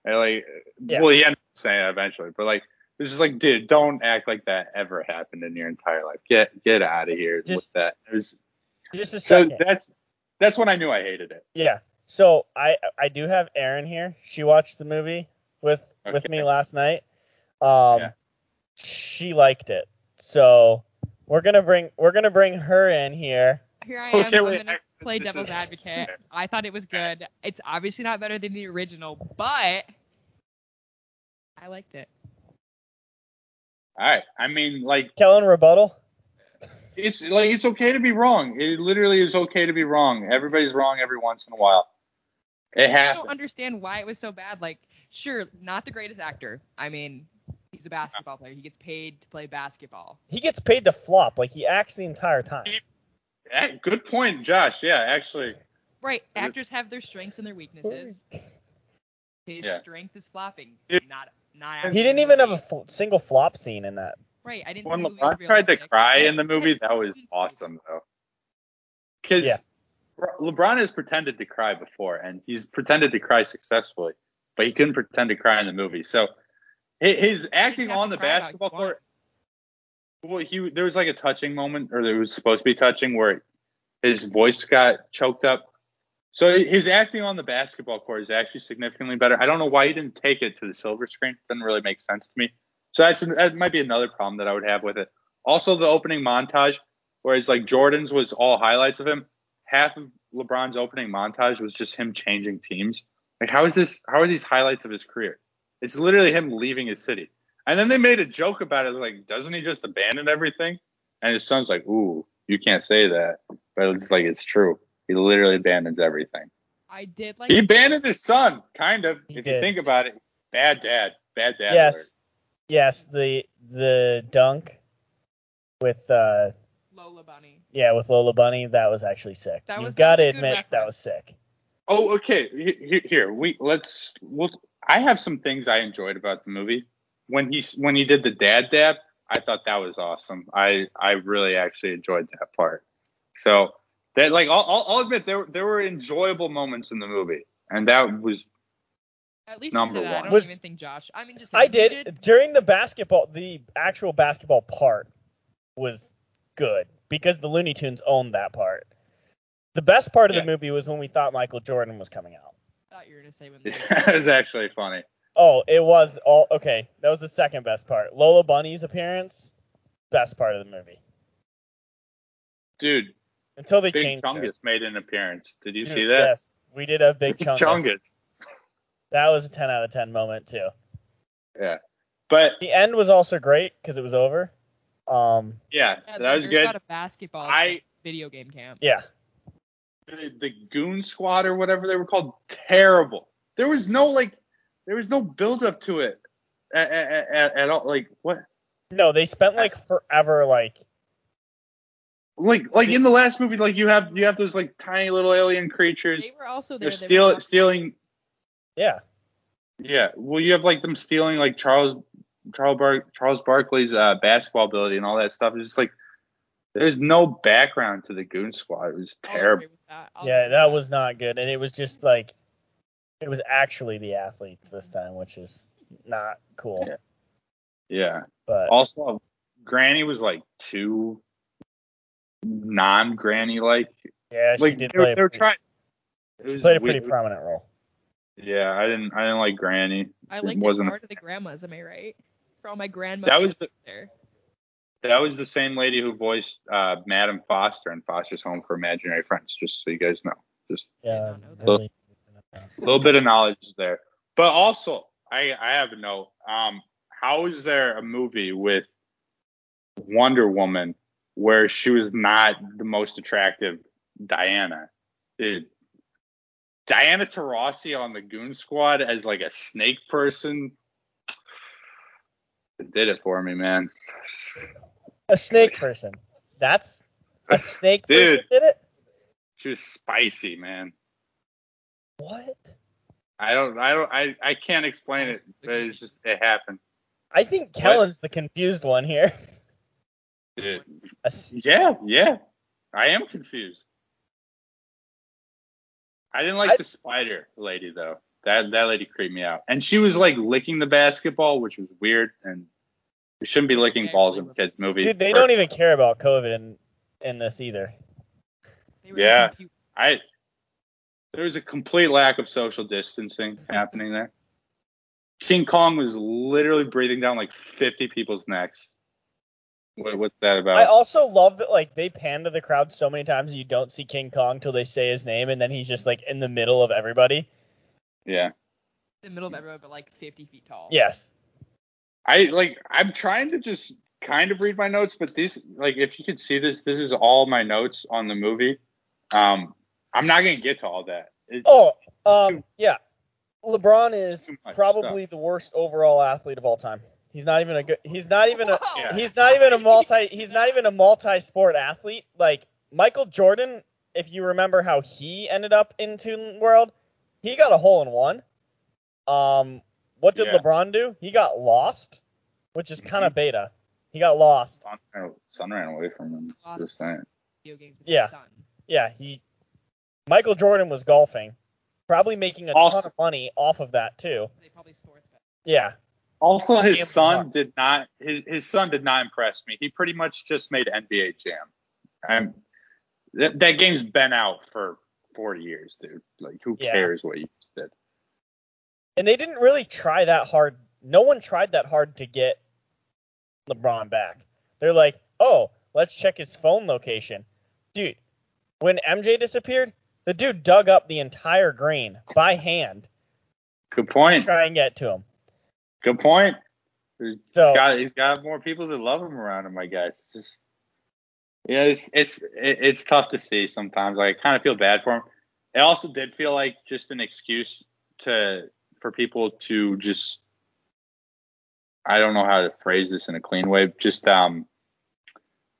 And like, yeah. well, he ended up saying that eventually, but like, it's just like, dude, don't act like that ever happened in your entire life. Get get out of here just, with that. It was, just a second. So that's that's when I knew I hated it. Yeah. So I I do have Aaron here. She watched the movie with okay. with me last night. Um, yeah. She liked it. So. We're gonna bring we're gonna bring her in here. Here I am. Okay, I'm wait, gonna I, play devil's is, advocate. Okay. I thought it was good. It's obviously not better than the original, but I liked it. All right. I mean, like Kellen rebuttal. It's like it's okay to be wrong. It literally is okay to be wrong. Everybody's wrong every once in a while. It happens. I don't understand why it was so bad. Like, sure, not the greatest actor. I mean. He's a basketball player. He gets paid to play basketball. He gets paid to flop. Like, he acts the entire time. He, good point, Josh. Yeah, actually. Right. Actors have their strengths and their weaknesses. His yeah. strength is flopping. Not, not. He didn't even have a f- single flop scene in that. Right. I didn't. When LeBron tried to cry in the movie, that was awesome though. Because yeah. LeBron has pretended to cry before, and he's pretended to cry successfully, but he couldn't pretend to cry in the movie. So his acting on the basketball court. Well, he there was like a touching moment, or there was supposed to be touching, where his voice got choked up. So his acting on the basketball court is actually significantly better. I don't know why he didn't take it to the silver screen. It doesn't really make sense to me. So that's, that might be another problem that I would have with it. Also, the opening montage, where it's like Jordan's was all highlights of him. Half of LeBron's opening montage was just him changing teams. Like, how is this? How are these highlights of his career? It's literally him leaving his city. And then they made a joke about it. Like, doesn't he just abandon everything? And his son's like, ooh, you can't say that. But it's like, it's true. He literally abandons everything. I did like. He abandoned his son, kind of. If did. you think about it, bad dad, bad dad. Yes, alert. yes. The the dunk with uh, Lola Bunny. Yeah, with Lola Bunny, that was actually sick. That you was, gotta that was admit reference. That was sick. Oh, okay. Here, here we let's. We'll, I have some things I enjoyed about the movie. When he when he did the dad dab, I thought that was awesome. I I really actually enjoyed that part. So. That like I'll I'll admit there there were enjoyable moments in the movie, and that was at least number one. I don't was, even think Josh. I mean, just I did, did during the basketball. The actual basketball part was good because the Looney Tunes owned that part. The best part of yeah. the movie was when we thought Michael Jordan was coming out. I thought you were gonna say when. That was actually funny. Oh, it was all okay. That was the second best part. Lola Bunny's appearance, best part of the movie. Dude. Until they Big changed Chungus it. made an appearance. Did you Dude, see that? Yes, we did have Big Chungus. Chungus. That was a ten out of ten moment, too. Yeah. But the end was also great because it was over. Um, yeah, yeah, that was good. Got a basketball I, video game camp. Yeah. The, the Goon Squad or whatever they were called, terrible. There was no, like, there was no build-up to it at, at, at, at all. Like, what? No, they spent, like, forever, like... Like, like in the last movie, like you have you have those like tiny little alien creatures. They were also there. They're they steal, were stealing. Yeah. Yeah. Well, you have like them stealing like Charles Charles Bar- Charles Barkley's uh, basketball ability and all that stuff. It's just like there's no background to the Goon Squad. It was terrible. That. Yeah, that was not good, and it was just like it was actually the athletes this time, which is not cool. Yeah. Yeah. But also, Granny was like two. Non-granny like. Yeah, she like, did they, play. They were trying. She played a pretty weird. prominent role. Yeah, I didn't. I didn't like Granny. I liked it wasn't part of the grandmas. Am I right? For all my grandmas. That was the, there. That was the same lady who voiced uh, Madam Foster in Foster's Home for Imaginary Friends. Just so you guys know. Just yeah, a little, little bit of knowledge there. But also, I I have a note. Um, how is there a movie with Wonder Woman where she was not the most attractive Diana? Dude, Diana Taurasi on the Goon Squad as like a snake person, it did it for me, man. A snake person. That's a snake Dude, person did it? She was spicy, man. What? I don't I don't I, I can't explain it, but it's just it happened. I think Kellen's what? the confused one here. Dude. Yeah, yeah. I am confused. I didn't like I, the spider lady though. That that lady creeped me out. And she was like licking the basketball, which was weird, and you shouldn't be licking balls in kids' movies. Dude, they first. don't even care about COVID in, in this either. Yeah. I there was a complete lack of social distancing happening there. King Kong was literally breathing down like fifty people's necks. What, what's that about? I also love that like they pan to the crowd so many times you don't see King Kong till they say his name, and then he's just like in the middle of everybody. Yeah. In the middle of everyone, but like fifty feet tall. Yes. I like. I'm trying to just kind of read my notes, but these like if you can see this, this is all my notes on the movie. Um, I'm not gonna get to all that. It's oh, um, too, yeah. LeBron is probably stuff. the worst overall athlete of all time. He's not even a good. He's not even a. Yeah. He's not even a multi. He's not even a multi-sport athlete. Like Michael Jordan, if you remember how he ended up in Toon World, he got a hole in one. Um, what did yeah. LeBron do? He got lost, which is kind of mm-hmm. beta. He got lost. Sun, sun ran away from him. Just saying. Video games with yeah. Sun. Yeah. He. Michael Jordan was golfing, probably making a also, ton of money off of that too. They probably sports bet. Yeah. Also, his son did not. His his son did not impress me. He pretty much just made N B A Jam. I'm, that, that game's been out for four years, dude. Like, who yeah. cares what you did? And they didn't really try that hard. No one tried that hard to get LeBron back. They're like, oh, let's check his phone location. Dude, when M J disappeared, the dude dug up the entire green by hand. Good point. To try and get to him. Good point. So, he's got, he's got more people that love him around him, I guess. Just, yeah, it's it's it's tough to see sometimes. Like, I kind of feel bad for him. It also did feel like just an excuse to for people to just, I don't know how to phrase this in a clean way, just um,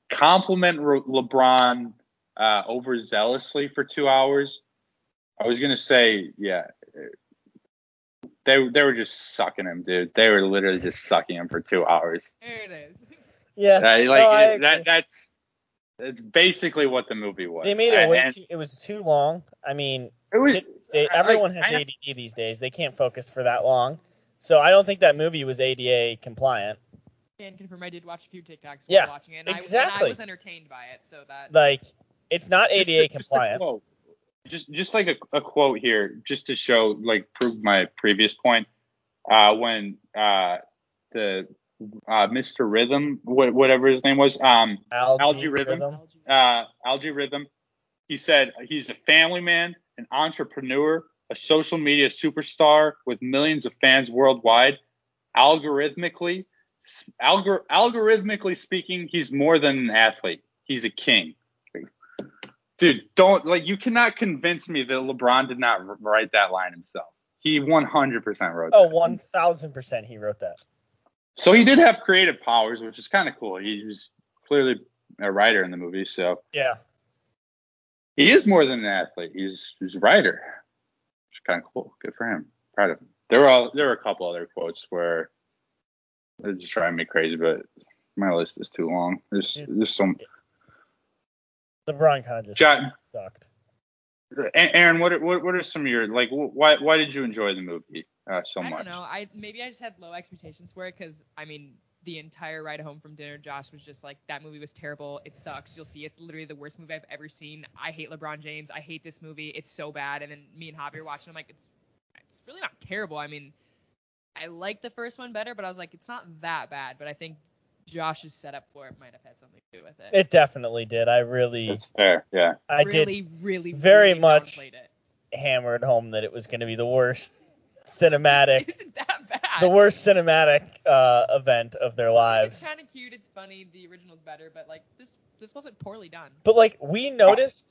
compliment Re- LeBron uh, overzealously for two hours. I was gonna say, yeah, they they were just sucking him, dude. They were literally just sucking him for two hours. There it is. Yeah, uh, like no, that that's. It's basically what the movie was. They made it way and, too, it was too long. I mean, it was, they, everyone like, has I, A D D these days. They can't focus for that long. So I don't think that movie was A D A compliant. And confirm I did watch a few TikToks while yeah, watching it. And exactly. I, and I was entertained by it. So that like it's not just, A D A just compliant. Just just like a, a quote here, just to show like prove my previous point. Uh, when uh the Uh, Mister Rhythm, wh- whatever his name was, um, Algae, Algae Rhythm. Rhythm. Uh, Algae Rhythm. He said he's a family man, an entrepreneur, a social media superstar with millions of fans worldwide. Algorithmically, algor- algorithmically speaking, he's more than an athlete. He's a king. Dude, don't like you cannot convince me that LeBron did not write that line himself. He one hundred percent wrote oh, that. Oh, one thousand percent he wrote that. So he did have creative powers, which is kind of cool. He was clearly a writer in the movie, so yeah, he is more than an athlete. He's he's a writer, which is kind of cool. Good for him. Proud of him. There were all, there were a couple other quotes where they're just driving me crazy, but my list is too long. There's there's some. LeBron kind of just John, sucked. Aaron, what are, what what are some of your like? Why why did you enjoy the movie? Uh, so I much. don't know. I maybe I just had low expectations for it because I mean the entire ride home from dinner, Josh was just like, "That movie was terrible. It sucks. You'll see. It's literally the worst movie I've ever seen. I hate LeBron James. I hate this movie. It's so bad." And then me and Javi are watching. I'm like, "It's it's really not terrible. I mean, I like the first one better, but I was like, it's not that bad." But I think Josh's setup for it might have had something to do with it. It definitely did. I really. It's fair. Yeah. I really, did really, very really much hammered home that it was going to be the worst. Cinematic. Isn't that bad? The worst cinematic uh, event of their lives. It's kind of cute. It's funny. The original's better, but like this, this wasn't poorly done. But like we noticed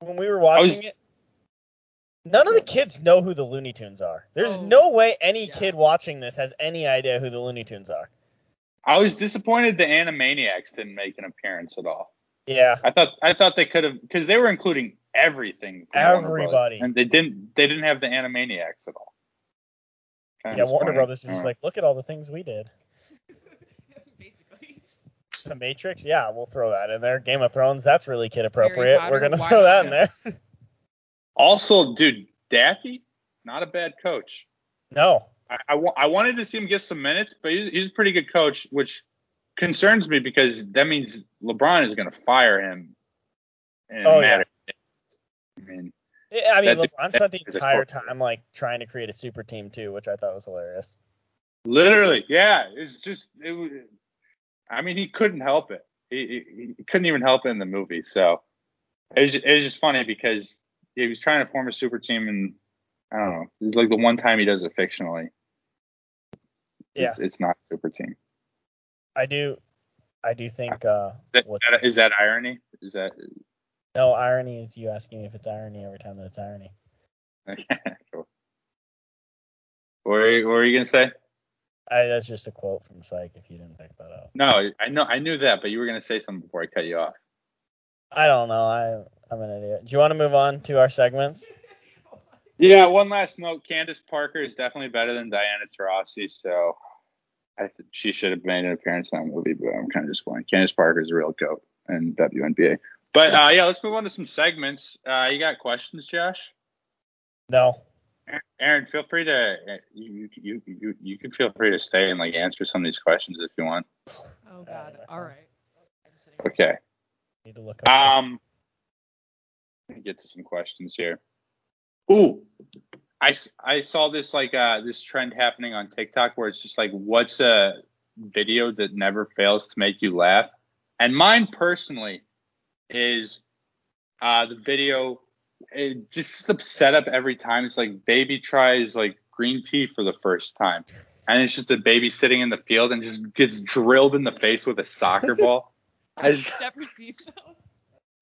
when we were watching was... it, none of the kids know who the Looney Tunes are. There's oh, no way any yeah. kid watching this has any idea who the Looney Tunes are. I was disappointed the Animaniacs didn't make an appearance at all. Yeah. I thought I thought they could have because they were including everything. Everybody. And they didn't. They didn't have the Animaniacs at all. Kind yeah, Warner Brothers is just like, look at all the things we did. Basically. The Matrix, yeah, we'll throw that in there. Game of Thrones, that's really kid appropriate. We're gonna throw that in there. Also, dude, Daffy, not a bad coach. No. I, I, wa- I wanted to see him get some minutes, but he's, he's a pretty good coach, which concerns me because that means LeBron is gonna fire him. In oh matter yeah. Of I mean. Yeah, I mean, that LeBron spent the entire time like trying to create a super team too, which I thought was hilarious. Literally, yeah, it's just it was, I mean, he couldn't help it. He, he, he couldn't even help it in the movie. So it was, it was just funny because he was trying to form a super team, and I don't know, it's like the one time he does it fictionally. Yeah, it's, it's not a super team. I do, I do think. Uh, is that, is that irony? Is that? No, irony is you asking me if it's irony every time that it's irony. Okay, cool. What were you, what were you gonna say? I, that's just a quote from Psych. If you didn't pick that up. No, I know, I knew that, but you were gonna say something before I cut you off. I don't know. I, I'm an idiot. Do you want to move on to our segments? Yeah, one last note. Candace Parker is definitely better than Diana Taurasi, so I th- she should have made an appearance in that movie, but I'm kind of disappointed. Candace Parker is a real goat in W N B A. But, uh, yeah, let's move on to some segments. Uh, you got questions, Josh? No. Aaron, feel free to you you you you can feel free to stay and like answer some of these questions if you want. Oh God! All right. Okay. Need to look up. Um. Let me get to some questions here. Ooh, I, I saw this like uh this trend happening on TikTok where it's just like, what's a video that never fails to make you laugh? And mine personally is uh the video. It just the setup every time. It's like baby tries like green tea for the first time, and it's just a baby sitting in the field and just gets drilled in the face with a soccer ball. I just never seen those.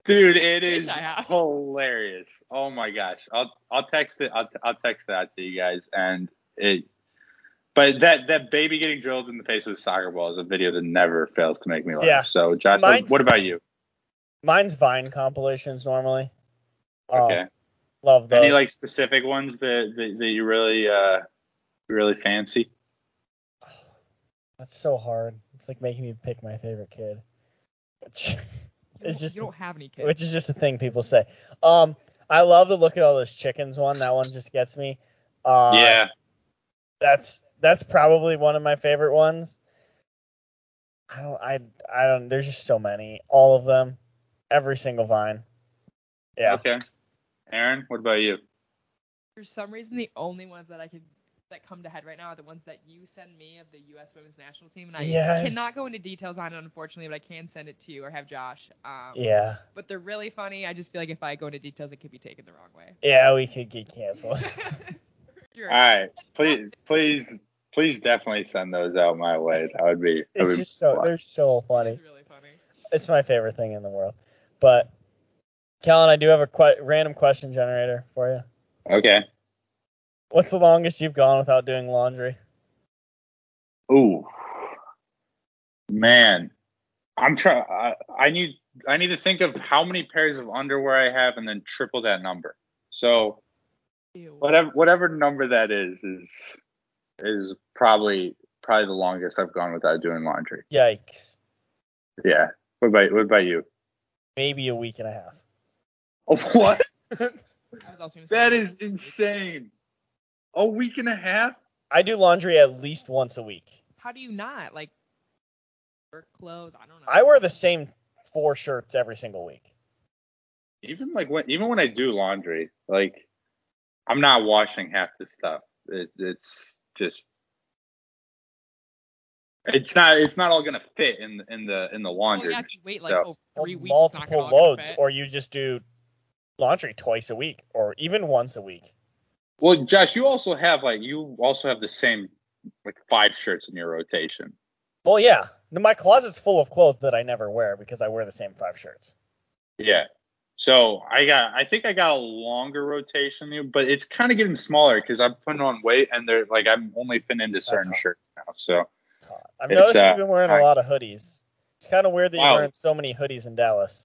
Dude, it is hilarious. Oh my gosh, I'll I'll text it. I'll I'll text that to you guys. And it, but that that baby getting drilled in the face with a soccer ball is a video that never fails to make me laugh. Yeah. So Josh, mine's, what about you? Mine's Vine compilations normally. Okay. Um, love those. Any like specific ones that, that, that you really uh really fancy? That's so hard. It's like making me pick my favorite kid. Which is just, you don't have any kids. Which is just a thing people say. Um, I love the look at all those chickens one. That one just gets me. Uh, yeah. That's that's probably one of my favorite ones. I don't. I I don't. There's just so many. All of them. Every single Vine. Yeah. Okay. Aaron, what about you? For some reason, the only ones that I could that come to head right now are the ones that you send me of the U S women's national team, and I yes. cannot go into details on it, unfortunately, but I can send it to you or have Josh. Um, yeah. But they're really funny. I just feel like if I go into details, it could be taken the wrong way. Yeah, we could get canceled. Sure. All right, please, please, please, definitely send those out my way. That would be. That it's would just be so fun. They're so funny. It's really funny. It's my favorite thing in the world, but. Kellen, I do have a que- random question generator for you. Okay. What's the longest you've gone without doing laundry? Ooh, man, I'm trying. I need I need to think of how many pairs of underwear I have and then triple that number. So Ew. whatever whatever number that is is is probably probably the longest I've gone without doing laundry. Yikes. Yeah. What about what about you? Maybe a week and a half. What? That is insane. A week and a half? I do laundry at least once a week. How do you not? Like, work clothes? I don't know. I wear the same four shirts every single week. Even like when, even when I do laundry, like, I'm not washing half the stuff. It, it's just, it's not, it's not all gonna fit in in the in the laundry. Well, you have to wait like so. oh, three weeks. Multiple loads, or you just do laundry twice a week or even once a week. Well, Josh, you also have like you also have the same like five shirts in your rotation. Well, yeah. My closet's full of clothes that I never wear because I wear the same five shirts. Yeah. So I got I think I got a longer rotation than you, but it's kind of getting smaller because I'm putting on weight and they're like I'm only fitting into certain shirts now. So I've noticed uh, you've been wearing a lot of hoodies. It's kind of weird that wow. you're wearing so many hoodies in Dallas.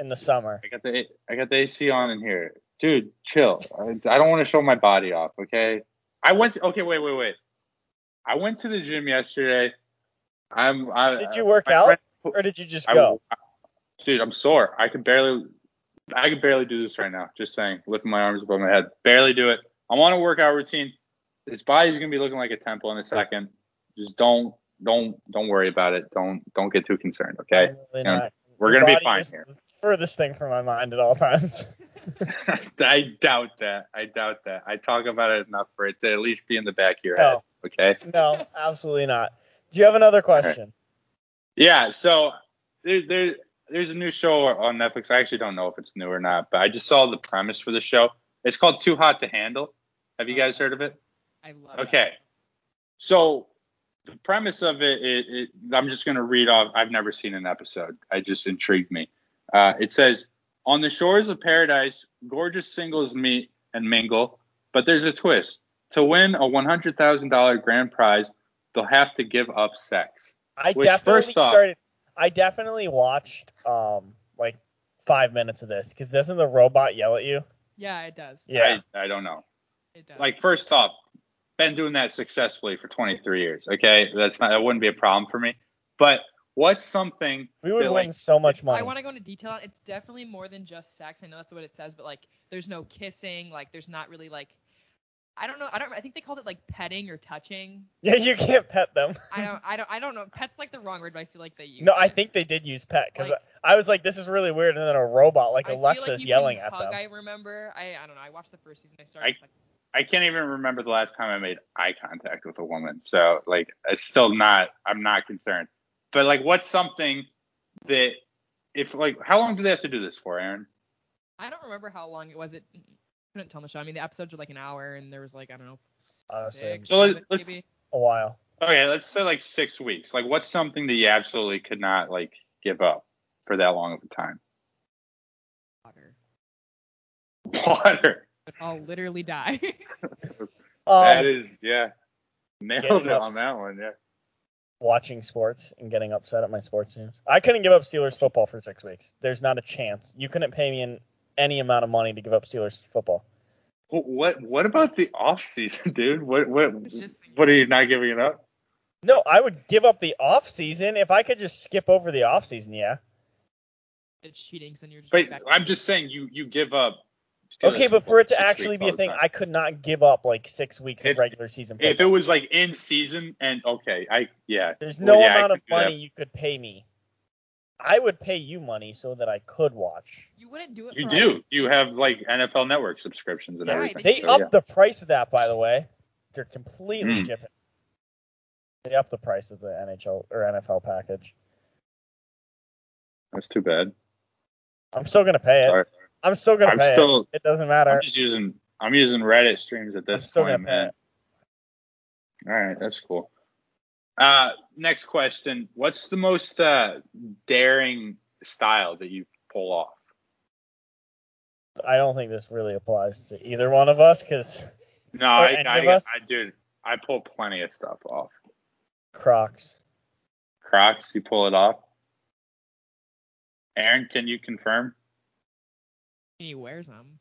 In the summer. I got the I got the A C on in here. Dude, chill. I, I don't want to show my body off, okay? I went to, okay, wait, wait, wait. I went to the gym yesterday. I'm I Did you work out friend, or did you just go? I, I, dude, I'm sore. I could barely I could barely do this right now. Just saying, lifting my arms above my head. Barely do it. I'm on a workout routine. This body's going to be looking like a temple in a second. Just don't don't don't worry about it. Don't don't get too concerned, okay? Really not, we're going to be fine is, here. Furthest thing from my mind at all times. I doubt that. I doubt that. I talk about it enough for it to at least be in the back of your no. head. Okay. No, absolutely not. Do you have another question? Right. Yeah. So there, there, there's a new show on Netflix. I actually don't know if it's new or not, but I just saw the premise for the show. It's called Too Hot to Handle. Have you guys heard of it? I love it. Okay. That. So the premise of it, it, it I'm just going to read off. I've never seen an episode. It just intrigued me. Uh, it says, on the shores of paradise, gorgeous singles meet and mingle, but there's a twist. To win a one hundred thousand dollars grand prize, they'll have to give up sex. I Which, definitely first off, started. I definitely watched um like five minutes of this because doesn't the robot yell at you? Yeah, it does. Yeah, I, I don't know. It does. Like, first off, been doing that successfully for twenty-three years. Okay, that's not that wouldn't be a problem for me. But what's something we would that, win like, so much money? I want to go into detail. It's definitely more than just sex. I know that's what it says, but like, there's no kissing. Like, there's not really like. I don't know. I don't. I think they called it like petting or touching. Yeah, you can't pet them. I don't. I don't. I don't know. Pet's like the wrong word, but I feel like they use. No, it. I think they did use pet because like, I was like, this is really weird, and then a robot like I Alexa's like yelling at hug, them. I remember. I. I don't know. I watched the first season. I started. I, second. I can't even remember the last time I made eye contact with a woman. So like, it's still not. I'm not concerned. But like, what's something that if like, how long do they have to do this for, Aaron? I don't remember how long it was. It. Couldn't tell the show. I mean, the episodes were like an hour, and there was like I don't know, six, so let's, let's, maybe a while. Okay, let's say like six weeks. Like, what's something that you absolutely could not like give up for that long of a time? Water. Water. I'll literally die. that um, is, yeah, nailed it on that one. Yeah. Watching sports and getting upset at my sports teams. I couldn't give up Steelers football for six weeks. There's not a chance. You couldn't pay me in. Any amount of money to give up Steelers football. What what about the off season, dude? What what what are you not giving it up? No, I would give up the off season if I could just skip over the off season. Yeah. It's cheating, and you're. Just but I'm just saying you you give up. Steelers okay, but for it to actually be a thing, I could not give up like six weeks if, of regular season. Football. If it was like in season and okay, I yeah. There's no well, yeah, amount of money you could pay me. I would pay you money so that I could watch. You wouldn't do it. You for do. All. You have like N F L Network subscriptions and yeah, everything. They so, upped yeah. the price of that, by the way. They're completely jipping. Mm. They upped the price of the N H L or N F L package. That's too bad. I'm still gonna pay it. Sorry. I'm still gonna I'm pay still, it. It doesn't matter. I'm just using. I'm using Reddit streams at this I'm still point, man. All right, that's cool. Uh, next question. What's the most uh, daring style that you pull off? I don't think this really applies to either one of us, cause no, I, I, I, I dude, I pull plenty of stuff off. Crocs. Crocs, you pull it off. Aaron, can you confirm? He wears them.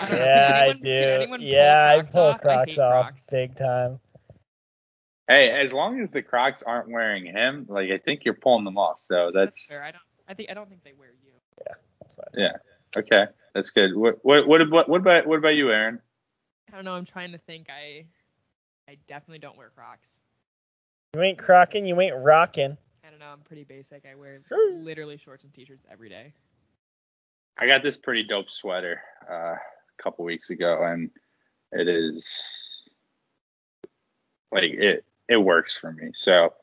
I don't yeah, know. Can anyone, I do. Can yeah, I pull off? Crocs I off Crocs. Big time. Hey, as long as the Crocs aren't wearing him, like I think you're pulling them off. So that's, that's fair. I don't. I think I don't think they wear you. Yeah. That's what I yeah. Okay. That's good. What, what what what what about what about you, Aaron? I don't know. I'm trying to think. I I definitely don't wear Crocs. You ain't crocking. You ain't rocking. I don't know. I'm pretty basic. I wear sure. literally shorts and t-shirts every day. I got this pretty dope sweater uh, a couple weeks ago, and it is like it. It works for me. So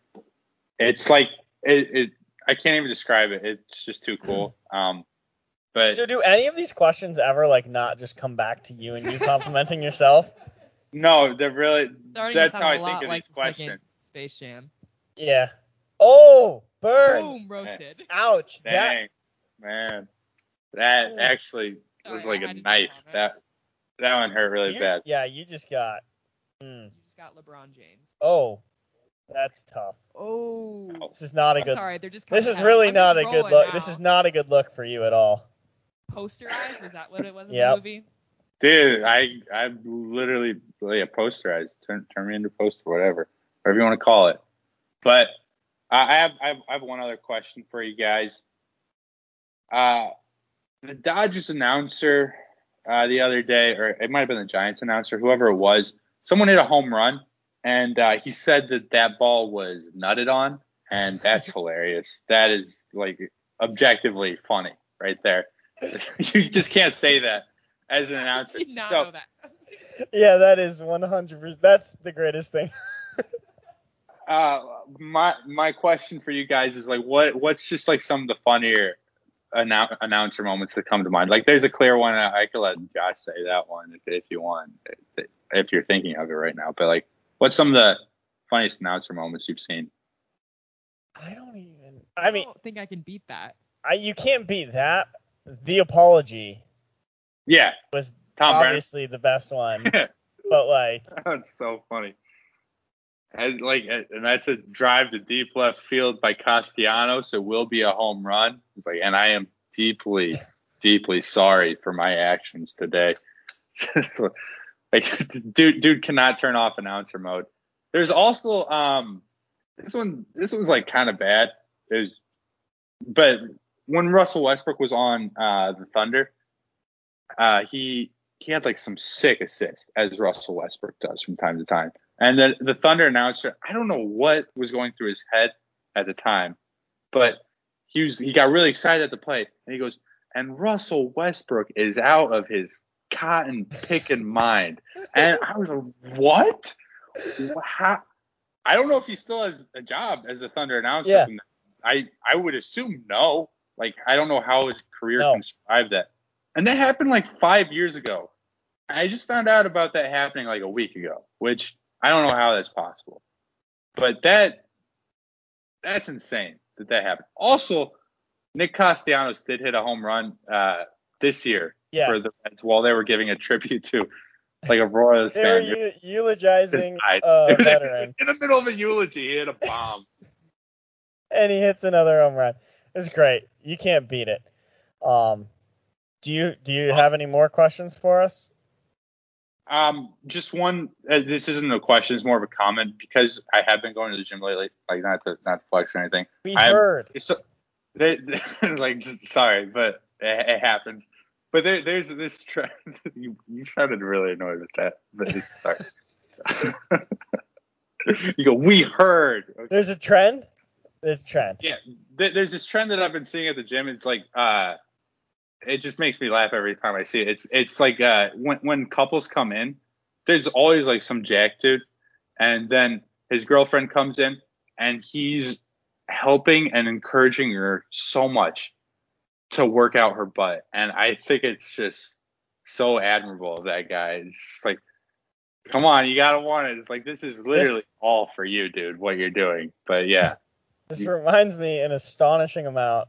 it's like it, it I can't even describe it. It's just too cool. Um but so do any of these questions ever like not just come back to you and you complimenting yourself? No, they're really starting that's how I think of like these questions. Space Jam. Yeah. Oh, burn. Boom, roasted. Man. Ouch. Dang. That man. That oh. actually Sorry, was like I a knife. That that one hurt really you, bad. Yeah, you just got mm. got LeBron James. Oh, that's tough. Oh, this is not a good. I'm sorry, they're just. This is really not a good look. Out. This is not a good look for you at all. Posterized? Was that what it was in yep. the movie? Dude, I I literally yeah posterized. Turn turn me into poster, whatever, whatever you want to call it. But uh, I have I have, I have one other question for you guys. Uh, the Dodgers announcer uh, the other day, or it might have been the Giants announcer, whoever it was. Someone hit a home run, and uh, he said that that ball was nutted on, and that's hilarious. That is, like, objectively funny right there. You just can't say that as an announcer. I did not so, know that. Yeah, that is one hundred percent. That's the greatest thing. uh, my my question for you guys is, like, what what's just, like, some of the funnier annou- announcer moments that come to mind? Like, there's a clear one. I, I could let Josh say that one if, if you want. It, it, if you're thinking of it right now, but like, what's some of the funniest announcer moments you've seen? I don't even, I mean, I don't think I can beat that. I, you can't beat that. The apology. Yeah. Was Tom obviously Brennan. The best one, but like, that's so funny. And like, and that's a drive to deep left field by Castellanos. It will be a home run. It's like, and I am deeply deeply sorry for my actions today. Like, dude, dude cannot turn off announcer mode. There's also um, this one. This one's like kind of bad. Is but when Russell Westbrook was on uh, the Thunder, uh, he he had like some sick assists, as Russell Westbrook does from time to time. And then the Thunder announcer, I don't know what was going through his head at the time, but he was he got really excited at the play, and he goes, "And Russell Westbrook is out of his cotton picking mind." And I was like, what? How? I don't know if he still has a job as a Thunder announcer. Yeah. I, I would assume no. Like, I don't know how his career no. can survive that. And that happened like five years ago. I just found out about that happening like a week ago, which I don't know how that's possible. But that that's insane that that happened. Also, Nick Castellanos did hit a home run uh, this year yeah. for the Reds while they were giving a tribute to like a Royals fan. They were u- eulogizing a veteran. In the middle of a eulogy, he hit a bomb. And he hits another home run. It's great. You can't beat it. Um, do you do you awesome. have any more questions for us? Um, just one. Uh, this isn't a question; it's more of a comment because I have been going to the gym lately. Like, not to not to flex or anything. We I, heard. It's so, They, like, sorry, but it, it happens. But there, there's this trend. You, you sounded really annoyed with that. But sorry. You go, we heard. Okay. There's a trend? There's a trend. Yeah, th- there's this trend that I've been seeing at the gym. It's like, uh, it just makes me laugh every time I see it. It's it's like uh, when, when couples come in, there's always, like, some jack dude. And then his girlfriend comes in, and he's helping and encouraging her so much to work out her butt. And I think it's just so admirable of that guy. It's just like, come on, you gotta want it. It's like, this is literally this, all for you, dude, what you're doing. But yeah, this you, reminds me an astonishing amount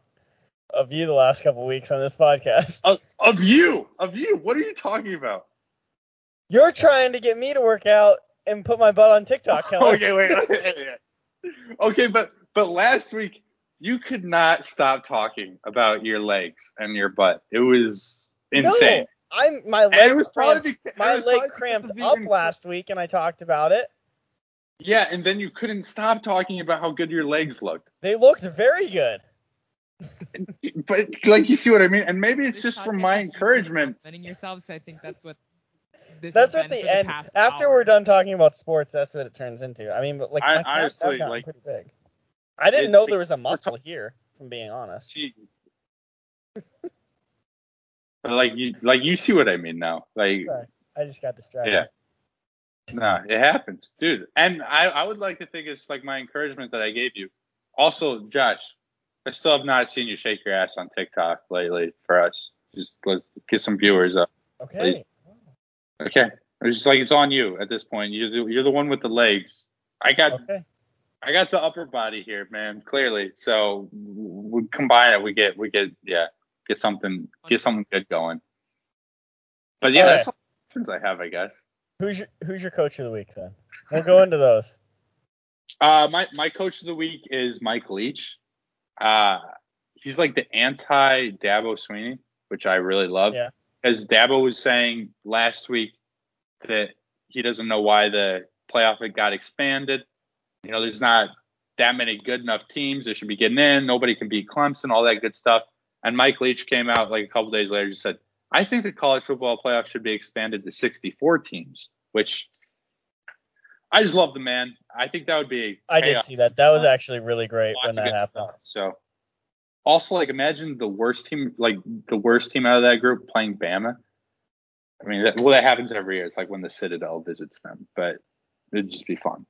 of you the last couple of weeks on this podcast. Of, of you of you What are you talking about? You're trying to get me to work out and put my butt on TikTok, Kellen. okay wait okay but But last week, you could not stop talking about your legs and your butt. It was insane. No, I'm my leg was cramped, because, my was leg cramped up in- last week, and I talked about it. Yeah, and then you couldn't stop talking about how good your legs looked. They looked very good. But, like, you see what I mean? And maybe it's You're just from my encouragement. Yourselves, I think that's what. This that's what the end. The after hour. We're done talking about sports, that's what it turns into. I mean, but like, I, my honestly, like, pretty big. I didn't it, know there was a muscle here, if I'm being honest. She, like you, like you see what I mean now. Like, sorry, I just got distracted. Yeah. No, it happens, dude. And I, I would like to think it's like my encouragement that I gave you. Also, Josh, I still have not seen you shake your ass on TikTok lately for us. Just let's get some viewers up. Okay. Please. Okay. It's just like it's on you at this point. You're the, you're the one with the legs. I got. Okay. I got the upper body here, man. Clearly, so we combine it, we get, we get, yeah, get something, get something good going. But yeah, all that's right. All the options I have, I guess. Who's your Who's your coach of the week then? We'll go into those. Uh, my my coach of the week is Mike Leach. Uh, he's like the anti Dabo Sweeney, which I really love. Yeah. Because Dabo was saying last week that he doesn't know why the playoff got expanded. You know, there's not that many good enough teams that should be getting in. Nobody can beat Clemson, all that good stuff. And Mike Leach came out like a couple days later and said, I think the college football playoff should be expanded to sixty-four teams, which I just love the man. I think that would be – I did see that. That was actually really great when that happened. Stuff. So, also, like, imagine the worst team – like, the worst team out of that group playing Bama. I mean, that, well, that happens every year. It's like when the Citadel visits them. But it would just be fun.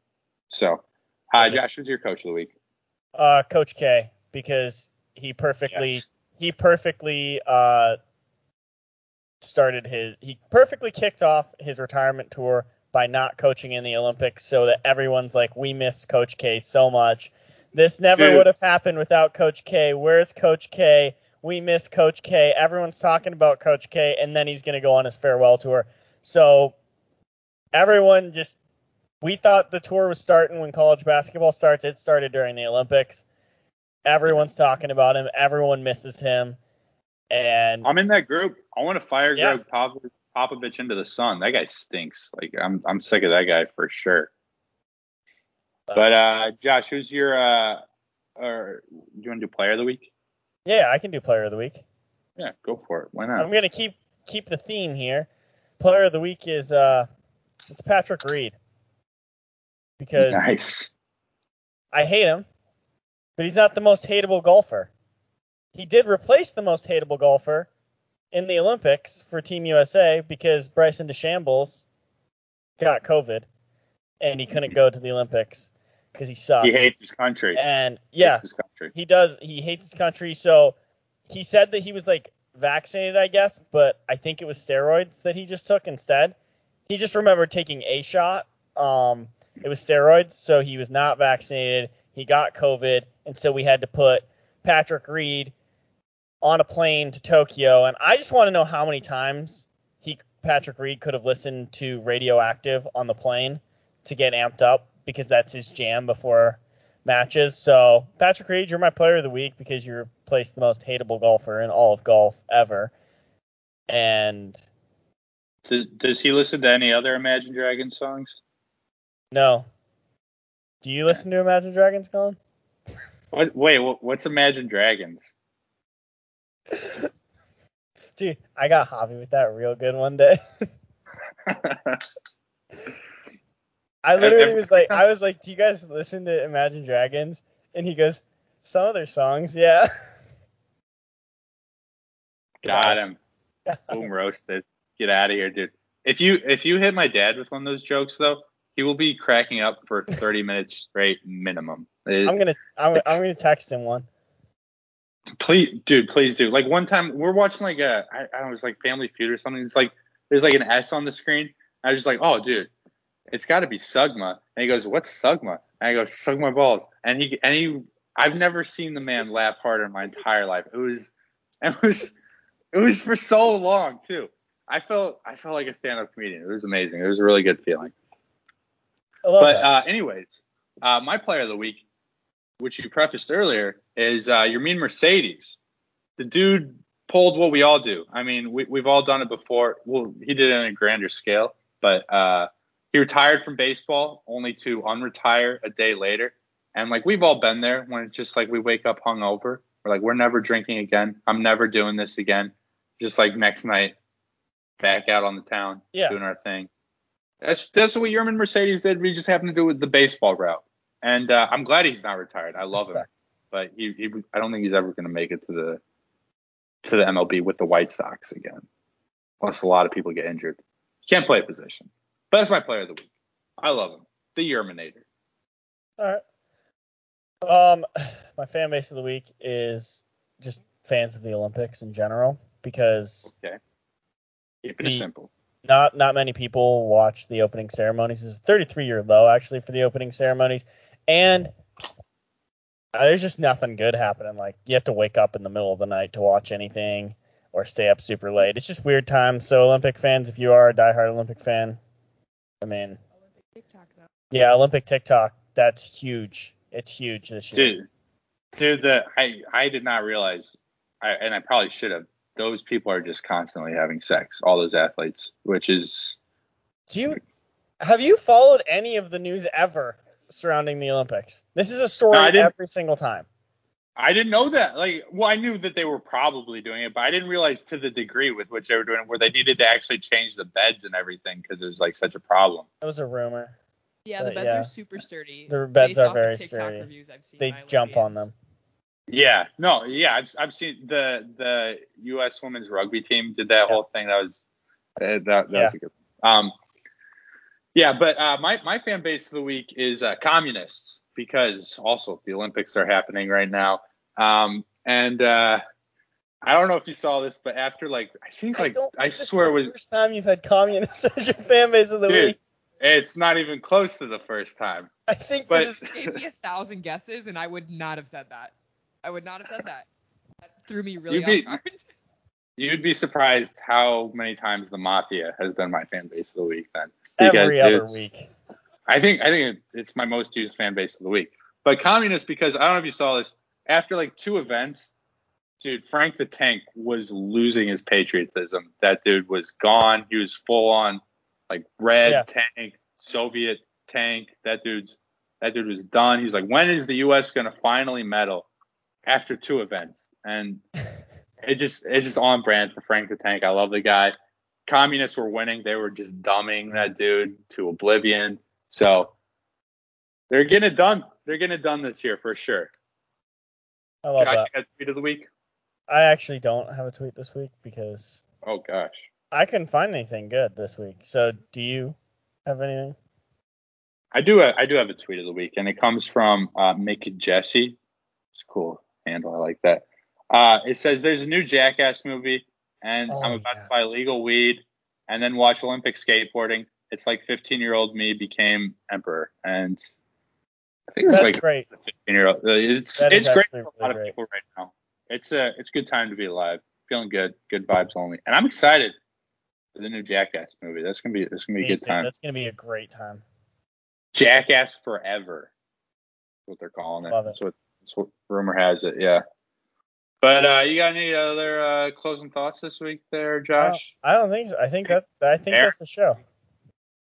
So – Hi, uh, Josh, who's your coach of the week? Uh, Coach K, because he perfectly yes. he perfectly uh, started his he perfectly kicked off his retirement tour by not coaching in the Olympics, so that everyone's like, we miss Coach K so much. This never Dude. would have happened without Coach K. Where's Coach K? We miss Coach K. Everyone's talking about Coach K, and then he's gonna go on his farewell tour. So everyone just. We thought the tour was starting when college basketball starts. It started during the Olympics. Everyone's talking about him. Everyone misses him. And I'm in that group. I want to fire yeah. Greg Pop- Popovich into the sun. That guy stinks. Like I'm, I'm sick of that guy for sure. But uh, Josh, who's your? Uh, or do you want to do player of the week? Yeah, I can do player of the week. Yeah, go for it. Why not? I'm gonna keep keep the theme here. Player of the week is uh, it's Patrick Reed. Because nice. I hate him, but he's not the most hateable golfer. He did replace the most hateable golfer in the Olympics for Team U S A because Bryson DeChambeau got COVID and he couldn't go to the Olympics because he sucks. He hates his country. And yeah, he, his country. he does. He hates his country. So he said that he was like vaccinated, I guess, but I think it was steroids that he just took instead. He just remembered taking a shot. Um, it was steroids. So he was not vaccinated. He got COVID. And so we had to put Patrick Reed on a plane to Tokyo, and I just want to know how many times he Patrick Reed could have listened to Radioactive on the plane to get amped up, because that's his jam before matches. So Patrick Reed, you're my player of the week because you replaced the most hateable golfer in all of golf ever. And does, does he listen to any other Imagine Dragons songs? No. Do you listen to Imagine Dragons, Colin? What? Wait, what's Imagine Dragons? Dude, I got Javi with that real good one day. I literally was like, I was like, do you guys listen to Imagine Dragons? And he goes, some of their songs, yeah. Got him. Boom, roasted. Get out of here, dude. If you if you hit my dad with one of those jokes, though, he will be cracking up for thirty minutes straight minimum. It, I'm gonna I'm, I'm gonna text him one. Please, dude, please do. Like one time we're watching like a, I, I don't know, it's like Family Feud or something. It's like, there's like an S on the screen. I was just like, oh dude, it's gotta be Sugma. And he goes, what's Sugma? And I go, Sugma balls. And he, and he, I've never seen the man laugh harder in my entire life. It was, it was, it was for so long too. I felt, I felt like a stand-up comedian. It was amazing. It was a really good feeling. I love but, that. uh, anyways, uh, my player of the week, which you prefaced earlier, is uh, Yermín Mercedes. The dude pulled what we all do. I mean, we, we've all done it before. Well, he did it on a grander scale, but uh, he retired from baseball only to unretire a day later. And, like, we've all been there when it's just, like, we wake up hungover. We're like, we're never drinking again. I'm never doing this again. Just, like, next night, back out on the town, yeah. doing our thing. That's, that's what Yermín Mercedes did. We just happened to do with the baseball route. And uh, I'm glad he's not retired. I love Respect. him. But he, he, I don't think he's ever going to make it to the to the M L B with the White Sox again. Unless a lot of people get injured. He can't play a position. But that's my player of the week. I love him. The Yerminator. All right. Um, my fan base of the week is just fans of the Olympics in general. Because... Okay. Keep it the, simple. Not, not many people watch the opening ceremonies. It was a thirty-three-year low, actually, for the opening ceremonies. And... there's just nothing good happening. Like, you have to wake up in the middle of the night to watch anything or stay up super late. It's just weird times. So Olympic fans, if you are a diehard Olympic fan, I mean, Olympic TikTok though. Yeah, Olympic TikTok. That's huge. It's huge this year. Dude, dude, the I I did not realize, I, and I probably should have. Those people are just constantly having sex. All those athletes, which is. Do you have you followed any of the news ever? Surrounding the Olympics. This is a story no, every single time. I didn't know that. Like, well, I knew that they were probably doing it, but I didn't realize to the degree with which they were doing it, where they needed to actually change the beds and everything because it was like such a problem. That was a rumor. Yeah, but, the beds yeah. are super sturdy. The beds Based are very TikTok sturdy. Reviews I've seen, they jump audience. on them. Yeah, no, yeah, I've I've seen the the U S women's rugby team did that yeah. whole thing. That was that, that yeah. was a good. Um, Yeah, but uh, my, my fan base of the week is uh, communists, because also the Olympics are happening right now. Um, and uh, I don't know if you saw this, but after like, I think like, I, I swear it was the first time you've had communists as your fan base of the dude, week. It's not even close to the first time. I think but, this is gave me a thousand guesses and I would not have said that. I would not have said that. That threw me really off guard. You'd be surprised how many times the Mafia has been my fan base of the week then. Because Every other week. I think I think it's my most used fan base of the week. But communists, because I don't know if you saw this, after like two events, Dude, Frank the Tank was losing his patriotism. That dude was gone. He was full on, like, red yeah. tank, Soviet tank. That dude's that dude was done. He was like, when is the U S gonna finally medal? After two events, and it just it's just on brand for Frank the Tank. I love the guy. Communists were winning. They were just dumbing that dude to oblivion. So they're getting it done. They're getting it done this year for sure. I love Josh, that. You got a tweet of the week? I actually don't have a tweet this week because oh gosh, I couldn't find anything good this week. So do you have anything? I do. I do have a tweet of the week, and it comes from uh, Make It Jesse. It's cool handle. I like that. Uh, it says there's a new Jackass movie, and oh, I'm about yeah. to buy legal weed and then watch Olympic skateboarding. It's like fifteen-year-old me became emperor, and I think it's That's like great. fifteen-year-old. It's that it's great for a lot really of people great. right now. It's a it's a good time to be alive. Feeling good, good vibes only, and I'm excited for the new Jackass movie. That's gonna be that's gonna be a good time. That's gonna be a great time. Jackass Forever, is what they're calling it. Love it. That's what, that's what rumor has it. Yeah. But uh, you got any other uh, closing thoughts this week there, Josh? No, I don't think so. I think that I think Aaron, that's the show.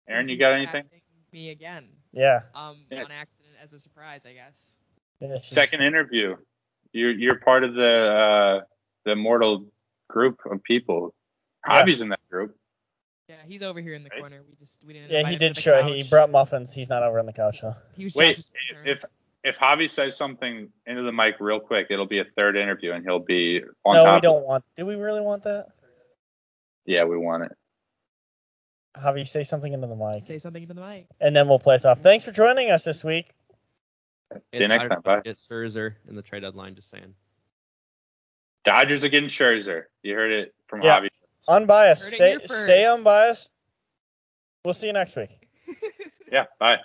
Aaron, you got anything? Me again. Yeah. Um, yeah. On accident as a surprise, I guess. Yeah, Second interview. You're you're part of the uh, the immortal group of people. Javi's yeah. in that group. Yeah, he's over here in the right? corner. We just we didn't. Yeah, he did show. He brought muffins. He's not over on the couch though. He was Wait, if. If Javi says something into the mic real quick, it'll be a third interview, and he'll be on no, top. No, we don't want. Do we really want that? Yeah, we want it. Javi, say something into the mic. Say something into the mic. And then we'll play us off. Thanks for joining us this week. See and you next time. Bye. Get Scherzer in the trade deadline. Just saying. Dodgers are getting Scherzer. You heard it from yeah. Javi. Unbiased. Stay, stay unbiased. We'll see you next week. yeah. Bye.